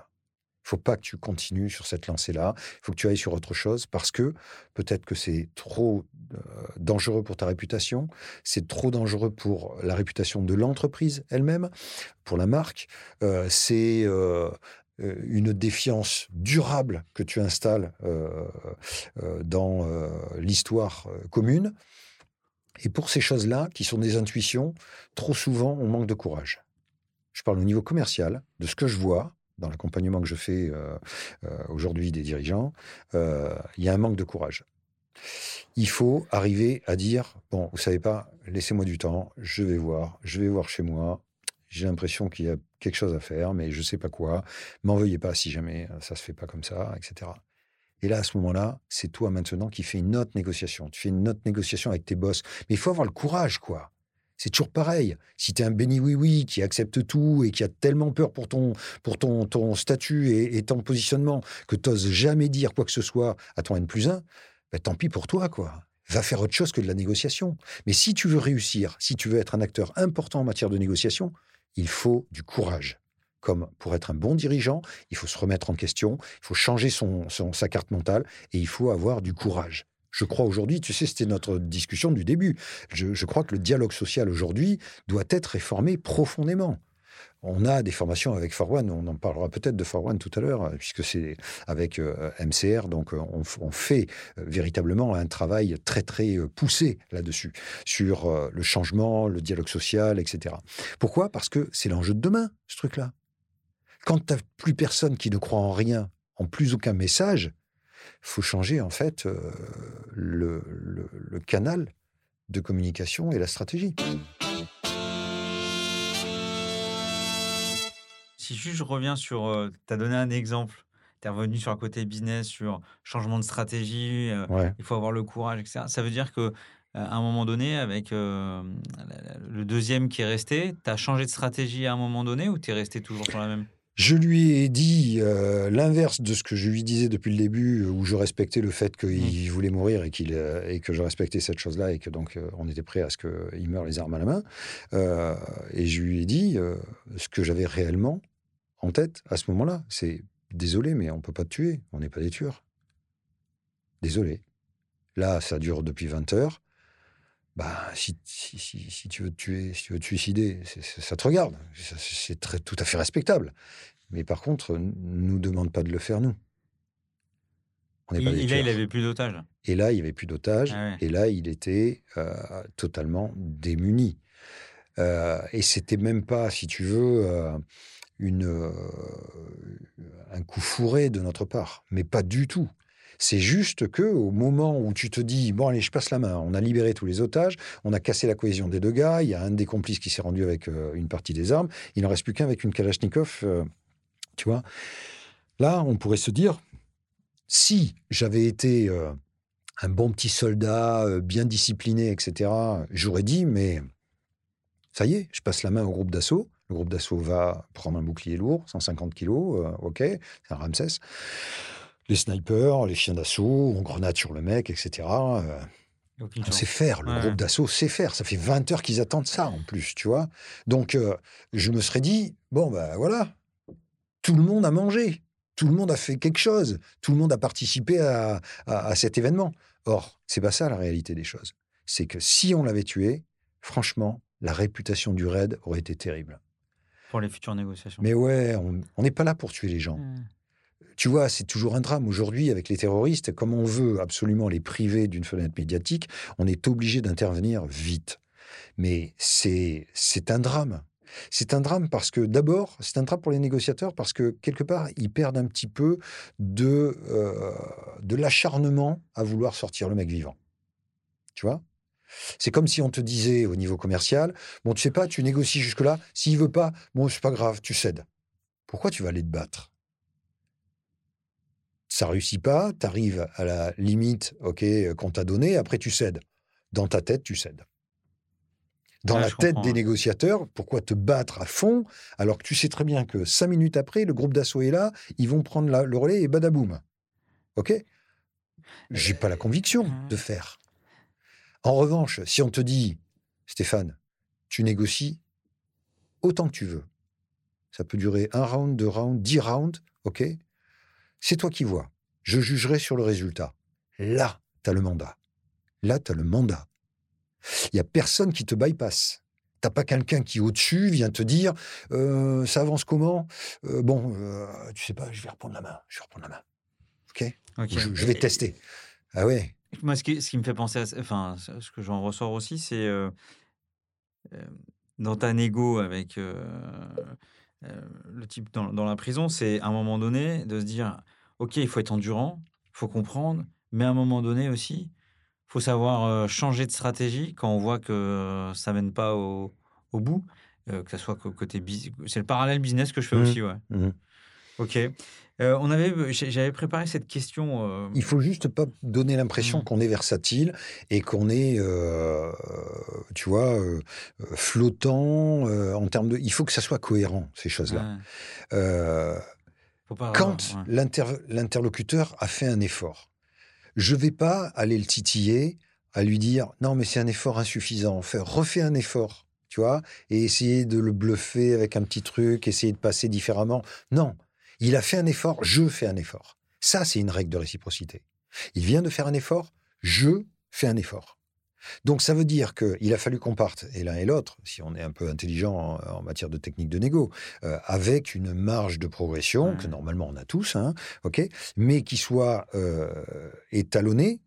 Il ne faut pas que tu continues sur cette lancée-là. Il faut que tu ailles sur autre chose parce que peut-être que c'est trop euh, dangereux pour ta réputation. C'est trop dangereux pour la réputation de l'entreprise elle-même, pour la marque. Euh, c'est euh, une défiance durable que tu installes euh, euh, dans euh, l'histoire commune. Et pour ces choses-là, qui sont des intuitions, trop souvent, on manque de courage. Je parle au niveau commercial, de ce que je vois, dans l'accompagnement que je fais euh, euh, aujourd'hui des dirigeants, euh, il y a un manque de courage. Il faut arriver à dire, bon, vous savez pas, laissez-moi du temps, je vais voir, je vais voir chez moi, j'ai l'impression qu'il y a quelque chose à faire, mais je sais pas quoi, m'en veuillez pas si jamais ça se fait pas comme ça, et cetera. Et là, à ce moment-là, c'est toi maintenant qui fais une autre négociation. Tu fais une autre négociation avec tes boss. Mais il faut avoir le courage, quoi. C'est toujours pareil. Si tu es un béni oui-oui qui accepte tout et qui a tellement peur pour ton, pour ton, ton statut et, et ton positionnement que tu n'oses jamais dire quoi que ce soit à ton N plus un, ben tant pis pour toi, quoi. Va faire autre chose que de la négociation. Mais si tu veux réussir, si tu veux être un acteur important en matière de négociation, il faut du courage. Comme pour être un bon dirigeant, il faut se remettre en question, il faut changer son, son, sa carte mentale et il faut avoir du courage. Je crois aujourd'hui, tu sais, c'était notre discussion du début. Je, je crois que le dialogue social aujourd'hui doit être réformé profondément. On a des formations avec Forwane, on en parlera peut-être de Forwane tout à l'heure, puisque c'est avec euh, M C R, donc on, on fait euh, véritablement un travail très très poussé là-dessus, sur euh, le changement, le dialogue social, et cetera. Pourquoi ? Parce que c'est l'enjeu de demain, ce truc-là. Quand tu n'as plus personne qui ne croit en rien, en plus aucun message, il faut changer, en fait, euh, le, le, le canal de communication et la stratégie. Si juste je reviens sur... Euh, tu as donné un exemple. Tu es revenu sur le côté business, sur changement de stratégie. Euh, ouais. Il faut avoir le courage, et cetera. Ça veut dire qu'à euh, un moment donné, avec euh, le deuxième qui est resté, tu as changé de stratégie à un moment donné ou tu es resté toujours sur la même ? Je lui ai dit euh, l'inverse de ce que je lui disais depuis le début, où je respectais le fait qu'il mmh. voulait mourir et, qu'il, euh, et que je respectais cette chose-là et que donc euh, on était prêt à ce qu'il meure les armes à la main. Euh, et je lui ai dit euh, ce que j'avais réellement en tête à ce moment-là. C'est « Désolé, mais on ne peut pas te tuer. On n'est pas des tueurs. Désolé. Là, ça dure depuis vingt heures. Bah, si, si, si, si tu veux te tuer, si tu veux te suicider, c'est, c'est, ça te regarde. C'est, c'est très, tout à fait respectable. Mais par contre, ne nous demande pas de le faire, nous. On n'est pas des tueurs. Et là, il n'avait plus d'otages. Et là, il n'y avait plus d'otages. Ah ouais. Et là, il était euh, totalement démuni. Euh, et ce n'était même pas, si tu veux, euh, une, euh, un coup fourré de notre part. Mais pas du tout. C'est juste qu'au moment où tu te dis « Bon, allez, je passe la main. On a libéré tous les otages. On a cassé la cohésion des deux gars. Il y a un des complices qui s'est rendu avec euh, une partie des armes. Il n'en reste plus qu'un avec une Kalachnikov. Euh, » Tu vois ? Là, on pourrait se dire « Si j'avais été euh, un bon petit soldat, euh, bien discipliné, et cetera, j'aurais dit « Mais ça y est, je passe la main au groupe d'assaut. Le groupe d'assaut va prendre un bouclier lourd, cent cinquante kilos. Euh, OK, c'est un Ramsès. » Les snipers, les chiens d'assaut, on grenade sur le mec, et cetera. Euh, on sait faire, le ouais. groupe d'assaut sait faire. Ça fait vingt heures qu'ils attendent ça, en plus, tu vois. Donc, euh, je me serais dit, bon, ben bah, voilà, tout le monde a mangé, tout le monde a fait quelque chose, tout le monde a participé à, à, à cet événement. Or, c'est pas ça, la réalité des choses. C'est que si on l'avait tué, franchement, la réputation du raid aurait été terrible. Pour les futures négociations. Mais ouais, on n'est pas là pour tuer les gens. Mmh. Tu vois, c'est toujours un drame. Aujourd'hui, avec les terroristes, comme on veut absolument les priver d'une fenêtre médiatique, on est obligé d'intervenir vite. Mais c'est, c'est un drame. C'est un drame parce que, d'abord, c'est un drame pour les négociateurs parce que, quelque part, ils perdent un petit peu de, euh, de l'acharnement à vouloir sortir le mec vivant. Tu vois ? C'est comme si on te disait, au niveau commercial, « Bon, tu sais pas, tu négocies jusque-là. S'il veut pas, bon, c'est pas grave, tu cèdes. » Pourquoi tu vas aller te battre ? Ça réussit pas, tu arrives à la limite okay, qu'on t'a donnée, après tu cèdes. Dans ta tête, tu cèdes. Dans ouais, la tête des négociateurs, pourquoi te battre à fond alors que tu sais très bien que cinq minutes après, le groupe d'assaut est là, ils vont prendre la, le relais et badaboum. OK ? J'ai euh... pas la conviction mmh. de faire. En revanche, si on te dit, Stéphane, tu négocies autant que tu veux. Ça peut durer un round, deux rounds, dix rounds, OK ? C'est toi qui vois. Je jugerai sur le résultat. Là, tu as le mandat. Là, tu as le mandat. Il n'y a personne qui te bypasse. Tu n'as pas quelqu'un qui, au-dessus, vient te dire euh, « ça avance comment euh, ?»« Bon, euh, tu sais pas, je vais reprendre la main. Je vais reprendre la main. Okay » OK. Je, je vais et, tester. Ah ouais. Moi, ce qui, ce qui me fait penser à... Enfin, ce que j'en ressors aussi, c'est euh, euh, dans ta négo avec euh, euh, le type dans, dans la prison, c'est à un moment donné de se dire « OK, il faut être endurant, il faut comprendre, mais à un moment donné aussi... » Il faut savoir euh, changer de stratégie quand on voit que euh, ça ne mène pas au, au bout, euh, que ce soit côté business. C'est le parallèle business que je fais mmh. aussi, ouais. Mmh. OK. Euh, on avait, j'avais préparé cette question... Euh... Il ne faut juste pas donner l'impression mmh. qu'on est versatile et qu'on est, euh, tu vois, euh, flottant euh, en termes de... Il faut que ça soit cohérent, ces choses-là. Ouais. Euh, faut pas quand avoir, ouais. l'inter... l'interlocuteur a fait un effort, je ne vais pas aller le titiller, à lui dire « Non, mais c'est un effort insuffisant. Fais, refais un effort, tu vois, et essayer de le bluffer avec un petit truc, essayer de passer différemment. » Non, il a fait un effort, je fais un effort. Ça, c'est une règle de réciprocité. Il vient de faire un effort, je fais un effort. Donc, ça veut dire qu'il a fallu qu'on parte, et l'un et l'autre, si on est un peu intelligent en, en matière de technique de négo, euh, avec une marge de progression, mmh. que normalement on a tous, hein, okay, mais qui soit euh, étalonnée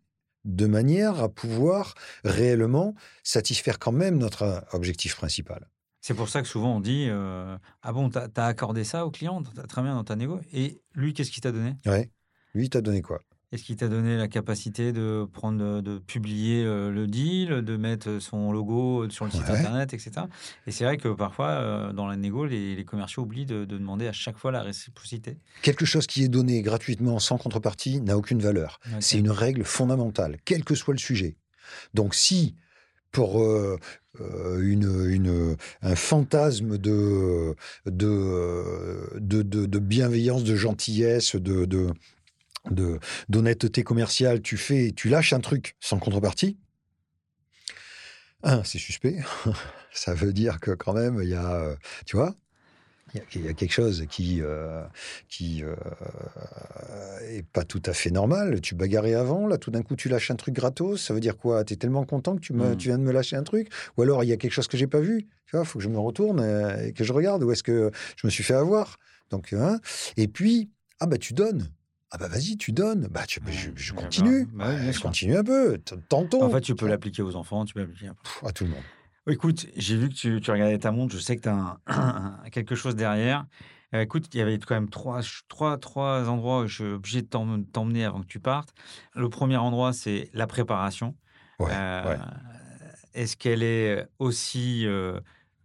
de manière à pouvoir réellement satisfaire quand même notre objectif principal. C'est pour ça que souvent on dit euh, « Ah bon, t'as, t'as accordé ça au client, t'as très bien dans ta négo, et lui, qu'est-ce qu'il t'a donné ?» Oui, lui, il t'a donné quoi ? Est-ce qu'il t'a donné la capacité de, prendre, de publier le deal, de mettre son logo sur le site ouais. internet, et cetera. Et c'est vrai que parfois, dans la négo, les, les commerciaux oublient de, de demander à chaque fois la réciprocité. Quelque chose qui est donné gratuitement, sans contrepartie, n'a aucune valeur. Okay. C'est une règle fondamentale, quel que soit le sujet. Donc si, pour euh, une, une, un fantasme de, de, de, de, de bienveillance, de gentillesse, de... de De, d'honnêteté commerciale, tu fais, tu lâches un truc sans contrepartie. Un, c'est suspect. Ça veut dire que quand même, il y a, tu vois, il y a quelque chose qui euh, qui euh, est pas tout à fait normal. Tu bagarrais avant, là, tout d'un coup, tu lâches un truc gratos. Ça veut dire quoi ? T'es tellement content que tu, me, mmh. tu viens de me lâcher un truc. Ou alors, il y a quelque chose que j'ai pas vu. Tu vois, faut que je me retourne et que je regarde où est-ce que je me suis fait avoir. Donc, hein. Et puis, ah bah, tu donnes. Ah bah vas-y, tu donnes. Bah, tu, je, je continue. Bah, bah, ouais, je continue un peu. Tentons. En fait, tu peux l'appliquer aux enfants, tu peux l'appliquer un peu. À tout le monde. Écoute, j'ai vu que tu, tu regardais ta montre. Je sais que tu as un, quelque chose derrière. Euh, écoute, il y avait quand même trois, trois, trois endroits où je suis obligé de t'em, t'emmener avant que tu partes. Le premier endroit, c'est la préparation. Ouais, euh, ouais. Est-ce qu'elle est aussi... Euh,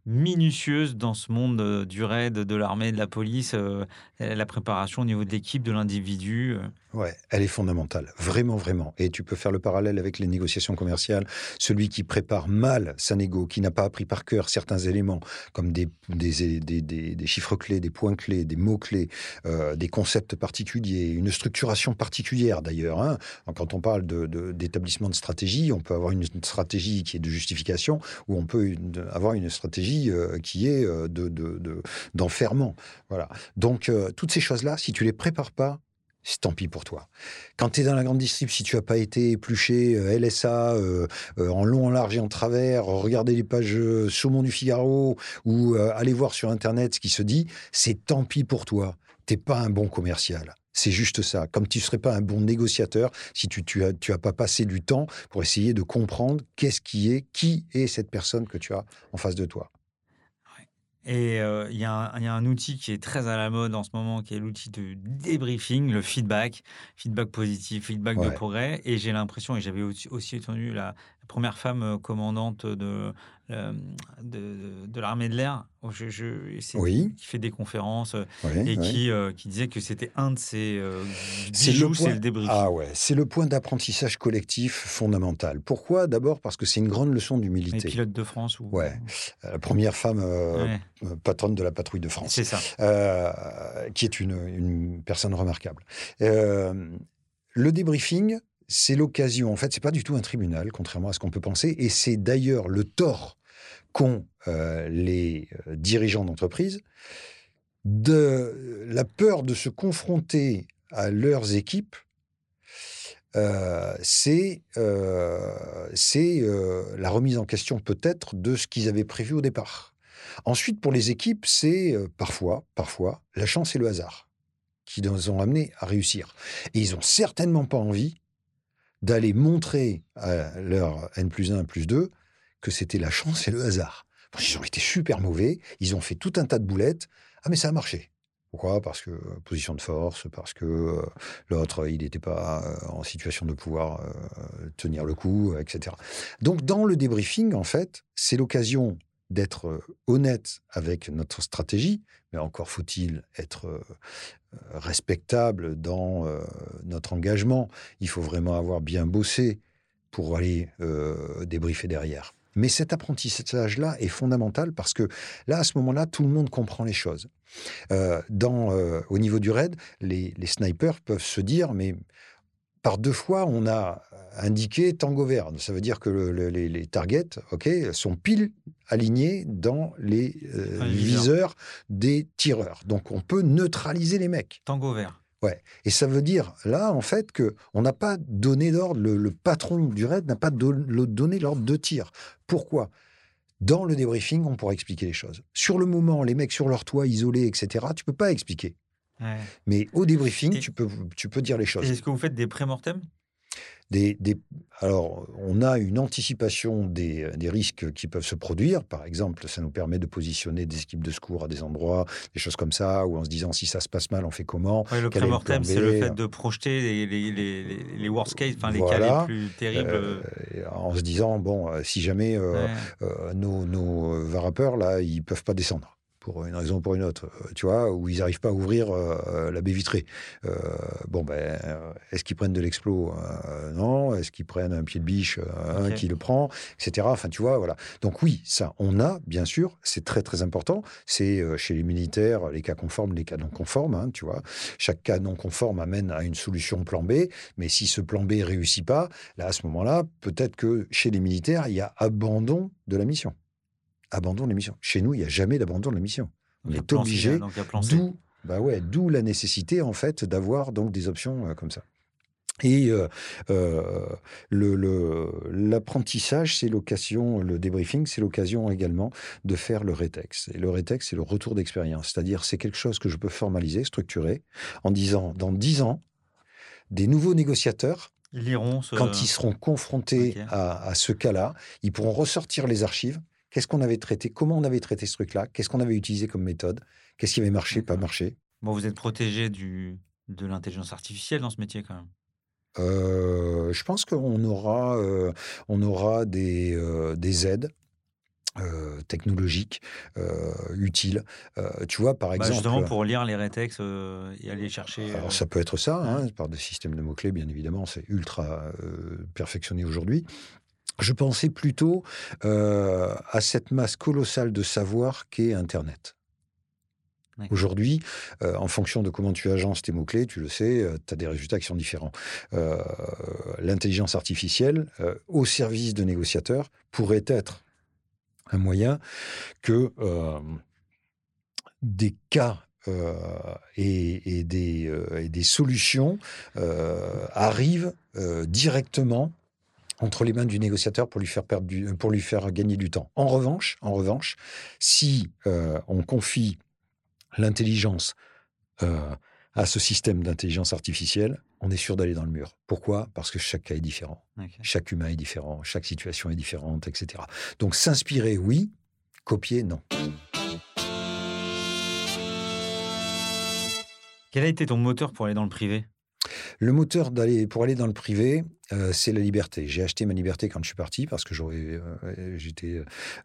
minutieuse dans ce monde euh, du raid, de l'armée, de la police, euh, la préparation au niveau de l'équipe, de l'individu. Euh... Ouais, elle est fondamentale, vraiment, vraiment. Et tu peux faire le parallèle avec les négociations commerciales. Celui qui prépare mal sa négo, qui n'a pas appris par cœur certains éléments, comme des, des, des, des, des chiffres clés, des points clés, des mots clés, euh, des concepts particuliers, une structuration particulière d'ailleurs. Hein. Quand on parle de, de, d'établissement de stratégie, on peut avoir une stratégie qui est de justification, ou on peut une, avoir une stratégie qui est de, de, de, d'enfermement. Voilà. Donc, euh, toutes ces choses-là, si tu les prépares pas, c'est tant pis pour toi. Quand tu es dans la grande distrib, si tu n'as pas été épluché, euh, L S A, euh, euh, en long, en large et en travers, regarder les pages euh, Saumon du Figaro ou euh, aller voir sur Internet ce qui se dit, c'est tant pis pour toi. Tu n'es pas un bon commercial. C'est juste ça. Comme tu ne serais pas un bon négociateur si tu tu as, tu as pas passé du temps pour essayer de comprendre qu'est-ce qui est, qui est cette personne que tu as en face de toi. Et il euh, y, y a un outil qui est très à la mode en ce moment, qui est l'outil de débriefing, le feedback, feedback positif, feedback ouais. de progrès. Et j'ai l'impression, et j'avais aussi entendu la première femme commandante de, de, de, de l'armée de l'air, je, je, oui. qui fait des conférences oui, et oui. Qui, euh, qui disait que c'était un de ses euh, bijoux, c'est le, le débriefing. Ah ouais, c'est le point d'apprentissage collectif fondamental. Pourquoi ? D'abord parce que c'est une grande leçon d'humilité. Les pilotes de France. Ou... Ouais, la première femme... Euh... Ouais. patronne de la patrouille de France. C'est ça. Euh, qui est une, une personne remarquable. Euh, le débriefing, c'est l'occasion. En fait, ce n'est pas du tout un tribunal, contrairement à ce qu'on peut penser. Et c'est d'ailleurs le tort qu'ont euh, les dirigeants d'entreprise de la peur de se confronter à leurs équipes. Euh, c'est euh, c'est euh, la remise en question peut-être de ce qu'ils avaient prévu au départ. Ensuite, pour les équipes, c'est euh, parfois, parfois, la chance et le hasard qui les ont amenés à réussir. Et ils n'ont certainement pas envie d'aller montrer à leur N plus un, N plus deux que c'était la chance et le hasard. Parce qu'ils ont été super mauvais, ils ont fait tout un tas de boulettes. Ah, mais ça a marché. Pourquoi ? Parce que euh, position de force, parce que euh, l'autre, il n'était pas euh, en situation de pouvoir euh, tenir le coup, et cetera. Donc, dans le débriefing, en fait, c'est l'occasion... d'être honnête avec notre stratégie, mais encore faut-il être respectable dans notre engagement. Il faut vraiment avoir bien bossé pour aller euh, débriefer derrière. Mais cet apprentissage-là est fondamental parce que là, à ce moment-là, tout le monde comprend les choses. Euh, dans, euh, au niveau du RAID, les, les snipers peuvent se dire « mais par deux fois, on a indiqué tango vert. Ça veut dire que le, le, les, les targets okay, sont pile alignés dans les euh, viseurs des tireurs. Donc, on peut neutraliser les mecs. Tango vert. Ouais. Et ça veut dire, là, en fait, qu'on n'a pas donné l'ordre, le, le patron du raid n'a pas do, le, donné l'ordre de tir. Pourquoi ? Dans le débriefing, on pourra expliquer les choses. Sur le moment, les mecs sur leur toit, isolés, et cetera, tu ne peux pas expliquer. Ouais. Mais au débriefing, et, tu, peux, tu peux dire les choses. Est-ce que vous faites des pré-mortem ? Des, des, alors, on a une anticipation des, des risques qui peuvent se produire. Par exemple, ça nous permet de positionner des équipes de secours à des endroits, des choses comme ça, ou en se disant si ça se passe mal, on fait comment. Ouais, le pré-mortem, c'est le fait de projeter les, les, les, les worst case, enfin les voilà. cas les plus terribles. Euh, en se disant, bon, si jamais euh, ouais. euh, nos, nos varapeurs, là, ils ne peuvent pas descendre. Pour une raison ou pour une autre, tu vois, où ils n'arrivent pas à ouvrir euh, la baie vitrée. Euh, bon, ben, est-ce qu'ils prennent de l'explos ? euh, Non. Est-ce qu'ils prennent un pied de biche euh, okay. un qui le prend, et cetera. Enfin, tu vois, voilà. Donc oui, ça, on a, bien sûr, c'est très, très important. C'est euh, chez les militaires, les cas conformes, les cas non conformes, hein, tu vois. Chaque cas non conforme amène à une solution plan B, mais si ce plan B ne réussit pas, là, à ce moment-là, peut-être que chez les militaires, il y a abandon de la mission. Abandon de la mission. Chez nous, il n'y a jamais d'abandon de la mission. On est obligé, d'où bah ouais, d'où la nécessité en fait d'avoir donc des options euh, comme ça. Et euh, euh, le, le, l'apprentissage, c'est l'occasion, le débriefing, c'est l'occasion également de faire le rétex. Et le rétex, c'est le retour d'expérience, c'est-à-dire c'est quelque chose que je peux formaliser, structurer, en disant dans dix ans, des nouveaux négociateurs. Ils liront ce... Quand ils seront confrontés okay. à, à ce cas-là, ils pourront ressortir les archives. Qu'est-ce qu'on avait traité ? Comment on avait traité ce truc-là ? Qu'est-ce qu'on avait utilisé comme méthode ? Qu'est-ce qui avait marché, pas marché ? Bon, vous êtes protégé du, de l'intelligence artificielle dans ce métier, quand même. Euh, je pense qu'on aura, euh, on aura des, euh, des aides euh, technologiques euh, utiles. Euh, tu vois, par exemple... Bah justement, pour lire les rétex euh, et aller chercher... Euh... Alors, ça peut être ça, hein, par des systèmes de mots-clés, bien évidemment. C'est ultra euh, perfectionné aujourd'hui. Je pensais plutôt euh, à cette masse colossale de savoir qu'est Internet. Ouais. Aujourd'hui, euh, en fonction de comment tu agences tes mots-clés, tu le sais, euh, tu as des résultats qui sont différents. Euh, l'intelligence artificielle, euh, au service de négociateurs, pourrait être un moyen que euh, des cas euh, et, et, des, euh, et des solutions euh, arrivent euh, directement entre les mains du négociateur pour lui faire perdre du, pour lui faire gagner du temps. En revanche, en revanche, si euh, on confie l'intelligence euh, à ce système d'intelligence artificielle, on est sûr d'aller dans le mur. Pourquoi ? Parce que chaque cas est différent, okay. Chaque humain est différent, chaque situation est différente, et cetera. Donc s'inspirer, oui, copier, non. Quel a été ton moteur pour aller dans le privé ? Le moteur d'aller, pour aller dans le privé, euh, c'est la liberté. J'ai acheté ma liberté quand je suis parti parce que euh, j'étais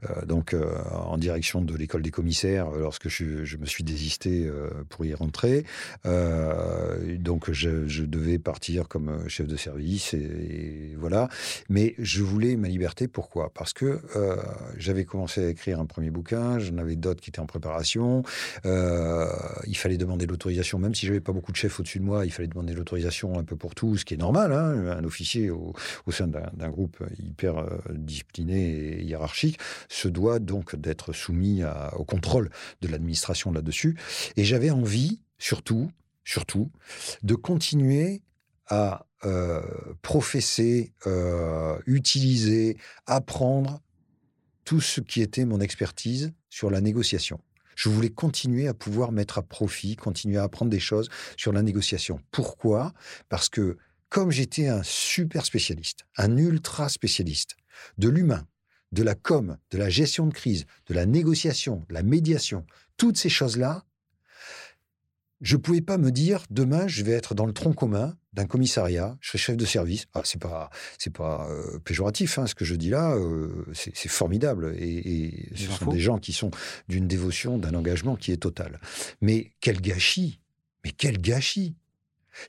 euh, donc euh, en direction de l'école des commissaires lorsque je, je me suis désisté euh, pour y rentrer. Euh, donc je, je devais partir comme chef de service et, et voilà. Mais je voulais ma liberté. Pourquoi ? Parce que euh, j'avais commencé à écrire un premier bouquin, j'en avais d'autres qui étaient en préparation. Euh, il fallait demander l'autorisation, même si j'avais pas beaucoup de chefs au-dessus de moi, il fallait demander l'autorisation un peu pour tout, ce qui est normal, hein, un officier au, au sein d'un, d'un groupe hyper euh, discipliné et hiérarchique se doit donc d'être soumis à, au contrôle de l'administration là-dessus. Et j'avais envie, surtout, surtout, de continuer à euh, professer, euh, utiliser, apprendre tout ce qui était mon expertise sur la négociation. Je voulais continuer à pouvoir mettre à profit, continuer à apprendre des choses sur la négociation. Pourquoi ? Parce que comme j'étais un super spécialiste, un ultra spécialiste de l'humain, de la com, de la gestion de crise, de la négociation, de la médiation, toutes ces choses-là, je ne pouvais pas me dire, demain, je vais être dans le tronc commun d'un commissariat, je serai chef de service. Ah, c'est pas, c'est pas euh, péjoratif, hein, ce que je dis là, euh, c'est, c'est formidable. Et, et ce sont des gens qui sont d'une dévotion, d'un engagement qui est total. Mais quel gâchis Mais quel gâchis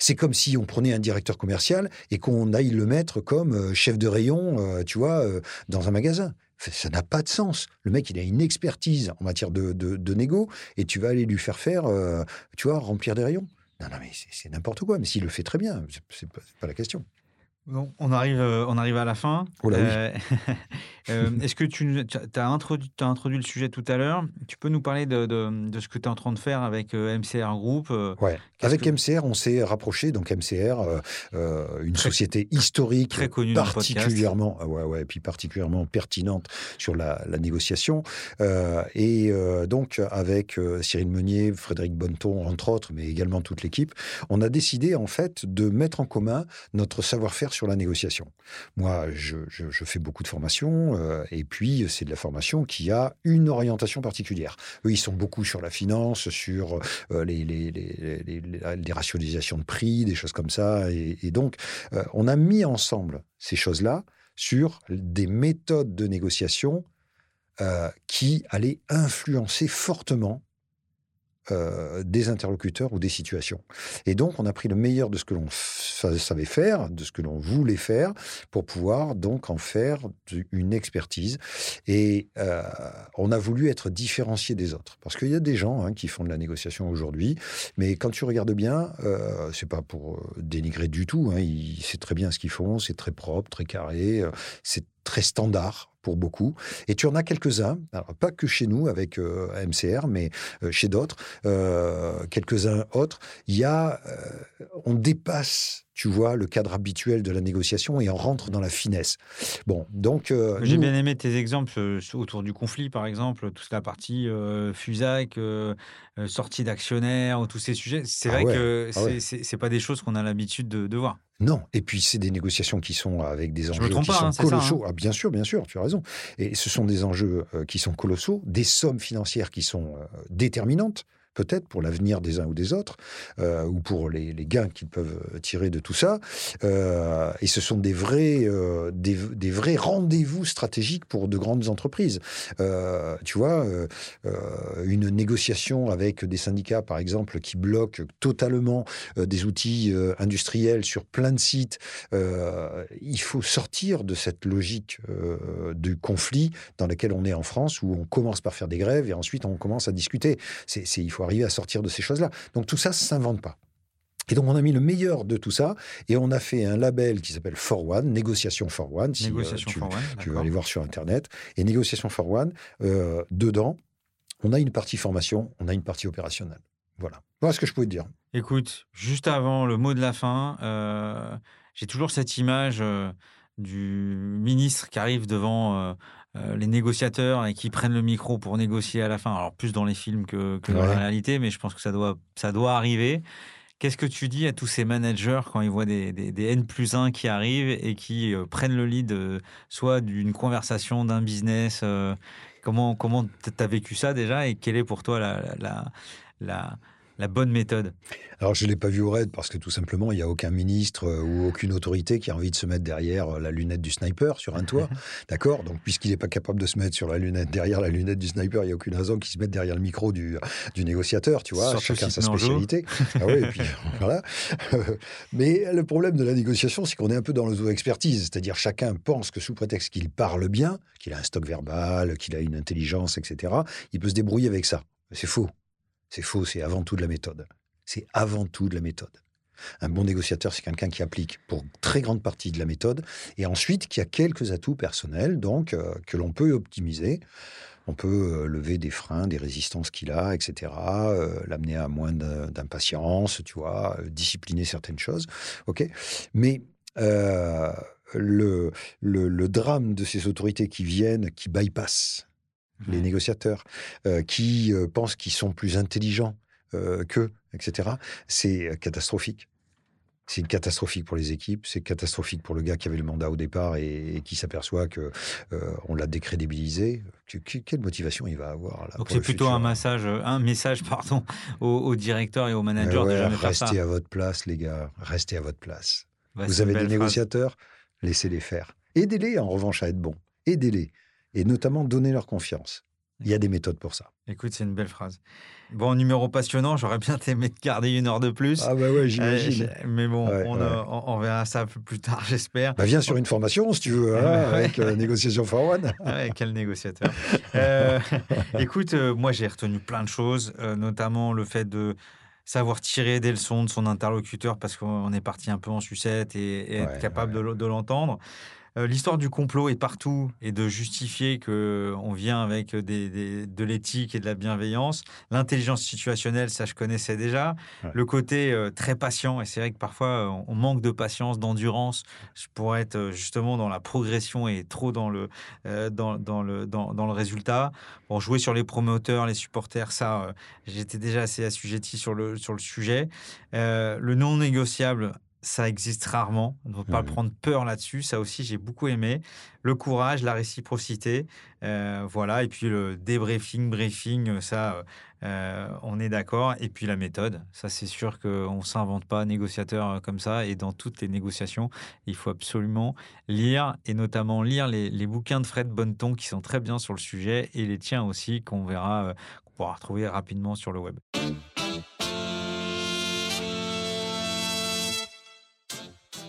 C'est comme si on prenait un directeur commercial et qu'on aille le mettre comme euh, chef de rayon, euh, tu vois, euh, dans un magasin. Ça n'a pas de sens. Le mec, il a une expertise en matière de, de, de négo et tu vas aller lui faire faire, euh, tu vois, remplir des rayons. Non, non, mais c'est, c'est n'importe quoi. Mais s'il le fait très bien, c'est, c'est, pas, c'est pas la question. Bon, on arrive, on arrive à la fin. Oh là, euh, oui. euh, est-ce que tu as introduit, t'as introduit le sujet tout à l'heure? Tu peux nous parler de, de, de ce que tu es en train de faire avec M C R Group? Ouais. Avec que... M C R, on s'est rapproché. Donc M C R, euh, une très, société historique, très connue, particulièrement, euh, ouais, ouais, puis particulièrement pertinente sur la, la négociation. Euh, et euh, donc avec euh, Cyril Meunier, Frédéric Bonneton, entre autres, mais également toute l'équipe, on a décidé en fait de mettre en commun notre savoir-faire sur la négociation. Moi, je, je, je fais beaucoup de formations, euh, et puis c'est de la formation qui a une orientation particulière. Eux, ils sont beaucoup sur la finance, sur euh, les, les, les, les, les rationalisations de prix, des choses comme ça. Et, et donc, euh, on a mis ensemble ces choses-là sur des méthodes de négociation euh, qui allaient influencer fortement Euh, des interlocuteurs ou des situations. Et donc, on a pris le meilleur de ce que l'on f- savait faire, de ce que l'on voulait faire, pour pouvoir donc en faire d- une expertise. Et euh, on a voulu être différencié des autres. Parce qu'il y a des gens hein, qui font de la négociation aujourd'hui, mais quand tu regardes bien, euh, c'est pas pour dénigrer du tout, hein, ils, c'est très bien ce qu'ils font, c'est très propre, très carré, euh, c'est très standard pour beaucoup. Et tu en as quelques-uns, alors pas que chez nous avec euh, M C R, mais euh, chez d'autres, euh, quelques-uns autres, il y a, euh, on dépasse, tu vois, le cadre habituel de la négociation et on rentre dans la finesse. Bon, donc... Euh, J'ai nous... bien aimé tes exemples euh, autour du conflit, par exemple, toute la partie euh, FUSAC, euh, sortie d'actionnaires, tous ces sujets. C'est ah vrai ouais, que ah c'est, ouais. c'est, c'est pas des choses qu'on a l'habitude de, de voir. Non, et puis c'est des négociations qui sont avec des enjeux qui pas, sont hein, colossaux. Ça, hein. Ah, bien sûr, bien sûr, tu as raison. Et ce sont des enjeux euh, qui sont colossaux, des sommes financières qui sont euh, déterminantes, peut-être pour l'avenir des uns ou des autres, euh, ou pour les, les gains qu'ils peuvent tirer de tout ça. Euh, et ce sont des vrais, euh, des, des vrais rendez-vous stratégiques pour de grandes entreprises. Euh, tu vois, euh, une négociation avec des syndicats, par exemple, qui bloquent totalement euh, des outils euh, industriels sur plein de sites. Euh, il faut sortir de cette logique euh, du conflit dans laquelle on est en France, où on commence par faire des grèves et ensuite on commence à discuter. C'est, c'est, il faut arriver à sortir de ces choses-là. Donc tout ça ne s'invente pas. Et donc on a mis le meilleur de tout ça et on a fait un label qui s'appelle Forwane, Négociation Forwane, si Négociation euh, tu, Forwane, tu vas aller voir sur Internet. Et Négociation Forwane, euh, dedans, on a une partie formation, on a une partie opérationnelle. Voilà. Voilà ce que je pouvais te dire. Écoute, juste avant le mot de la fin, euh, j'ai toujours cette image euh, du ministre qui arrive devant... Euh, les négociateurs et qui prennent le micro pour négocier à la fin. Alors, plus dans les films que, que ouais. dans la réalité, mais je pense que ça doit, ça doit arriver. Qu'est-ce que tu dis à tous ces managers quand ils voient des, des, des N plus un qui arrivent et qui euh, prennent le lead, euh, soit d'une conversation, d'un business euh, Comment, comment tu as vécu ça déjà et quelle est pour toi la, la, la, la bonne méthode? Alors, je ne l'ai pas vu au RAID parce que tout simplement, il n'y a aucun ministre euh, ou aucune autorité qui a envie de se mettre derrière la lunette du sniper sur un toit. D'accord? Donc, puisqu'il n'est pas capable de se mettre sur la lunette, derrière la lunette du sniper, il n'y a aucune raison qu'il se mette derrière le micro du, du négociateur, tu vois. Surtout chacun sa spécialité. Ah ouais, et puis, voilà. Mais le problème de la négociation, c'est qu'on est un peu dans l'auto-expertise. C'est-à-dire, chacun pense que sous prétexte qu'il parle bien, qu'il a un stock verbal, qu'il a une intelligence, et cetera, il peut se débrouiller avec ça. Mais c'est faux. C'est faux, c'est avant tout de la méthode. C'est avant tout de la méthode. Un bon négociateur, c'est quelqu'un qui applique pour très grande partie de la méthode et ensuite qui a quelques atouts personnels donc euh, que l'on peut optimiser. On peut lever des freins, des résistances qu'il a, et cetera, euh, l'amener à moins d'impatience, tu vois, discipliner certaines choses. Ok, mais euh, le, le, le drame de ces autorités qui viennent, qui bypassent mmh. les négociateurs, euh, qui euh, pensent qu'ils sont plus intelligents euh, qu'eux, et cetera, c'est catastrophique. C'est catastrophique pour les équipes, c'est catastrophique pour le gars qui avait le mandat au départ et, et qui s'aperçoit qu'on euh, l'a décrédibilisé. Que, que, quelle motivation il va avoir là? Donc c'est plutôt un, massage, un message pardon, au, au directeur et au manager ouais, de jamais faire ça. Restez à votre place les gars, restez à votre place. Bah, vous avez des négociateurs, laissez-les faire. Aidez-les en revanche à être bons, aidez-les. Et notamment donnez leur confiance. Il y a des méthodes pour ça. Écoute, c'est une belle phrase. Bon, numéro passionnant, j'aurais bien aimé te garder une heure de plus. Ah bah ouais, j'imagine. Euh, mais bon, ouais, on, ouais. Euh, on, on verra ça plus tard, j'espère. Bah viens sur une formation, si tu veux, hein, avec euh, Négociation Forwane. Ouais, quel négociateur. euh, écoute, euh, moi j'ai retenu plein de choses, euh, notamment le fait de savoir tirer des leçons de son interlocuteur parce qu'on est parti un peu en sucette et, et ouais, être capable ouais. de, de l'entendre. L'histoire du complot est partout et de justifier qu'on vient avec des, des, de l'éthique et de la bienveillance. L'intelligence situationnelle, ça je connaissais déjà. Ouais. Le côté euh, très patient, et c'est vrai que parfois on manque de patience, d'endurance pour être justement dans la progression et trop dans le, euh, dans, dans le, dans, dans le résultat. Bon, jouer sur les promoteurs, les supporters, ça euh, j'étais déjà assez assujetti sur le, sur le sujet. Euh, le non négociable, ça existe rarement, donc pas mmh. prendre peur là-dessus, ça aussi j'ai beaucoup aimé. Le courage, la réciprocité, euh, voilà, et puis le débriefing, briefing, ça euh, on est d'accord, et puis la méthode, ça c'est sûr qu'on ne s'invente pas négociateur comme ça, et dans toutes les négociations, il faut absolument lire, et notamment lire les, les bouquins de Fred Bonneton qui sont très bien sur le sujet, et les tiens aussi qu'on verra, euh, qu'on pourra retrouver rapidement sur le web.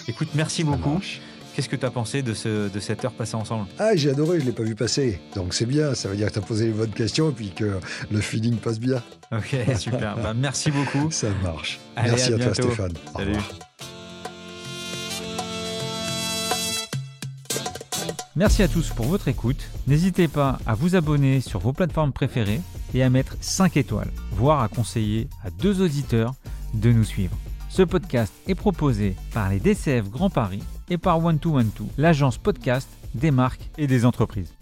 Écoute, merci beaucoup. Qu'est-ce que tu as pensé de, ce, de cette heure passée ensemble? Ah, j'ai adoré, je ne l'ai pas vu passer. Donc c'est bien, ça veut dire que tu as posé les bonnes questions et puis que le feeling passe bien. Ok, super. Bah, merci beaucoup. Ça marche. Allez, merci à, à toi Stéphane. Salut. Au revoir. Merci à tous pour votre écoute. N'hésitez pas à vous abonner sur vos plateformes préférées et à mettre cinq étoiles, voire à conseiller à deux auditeurs de nous suivre. Ce podcast est proposé par les D C F Grand Paris et par douze douze, l'agence podcast des marques et des entreprises.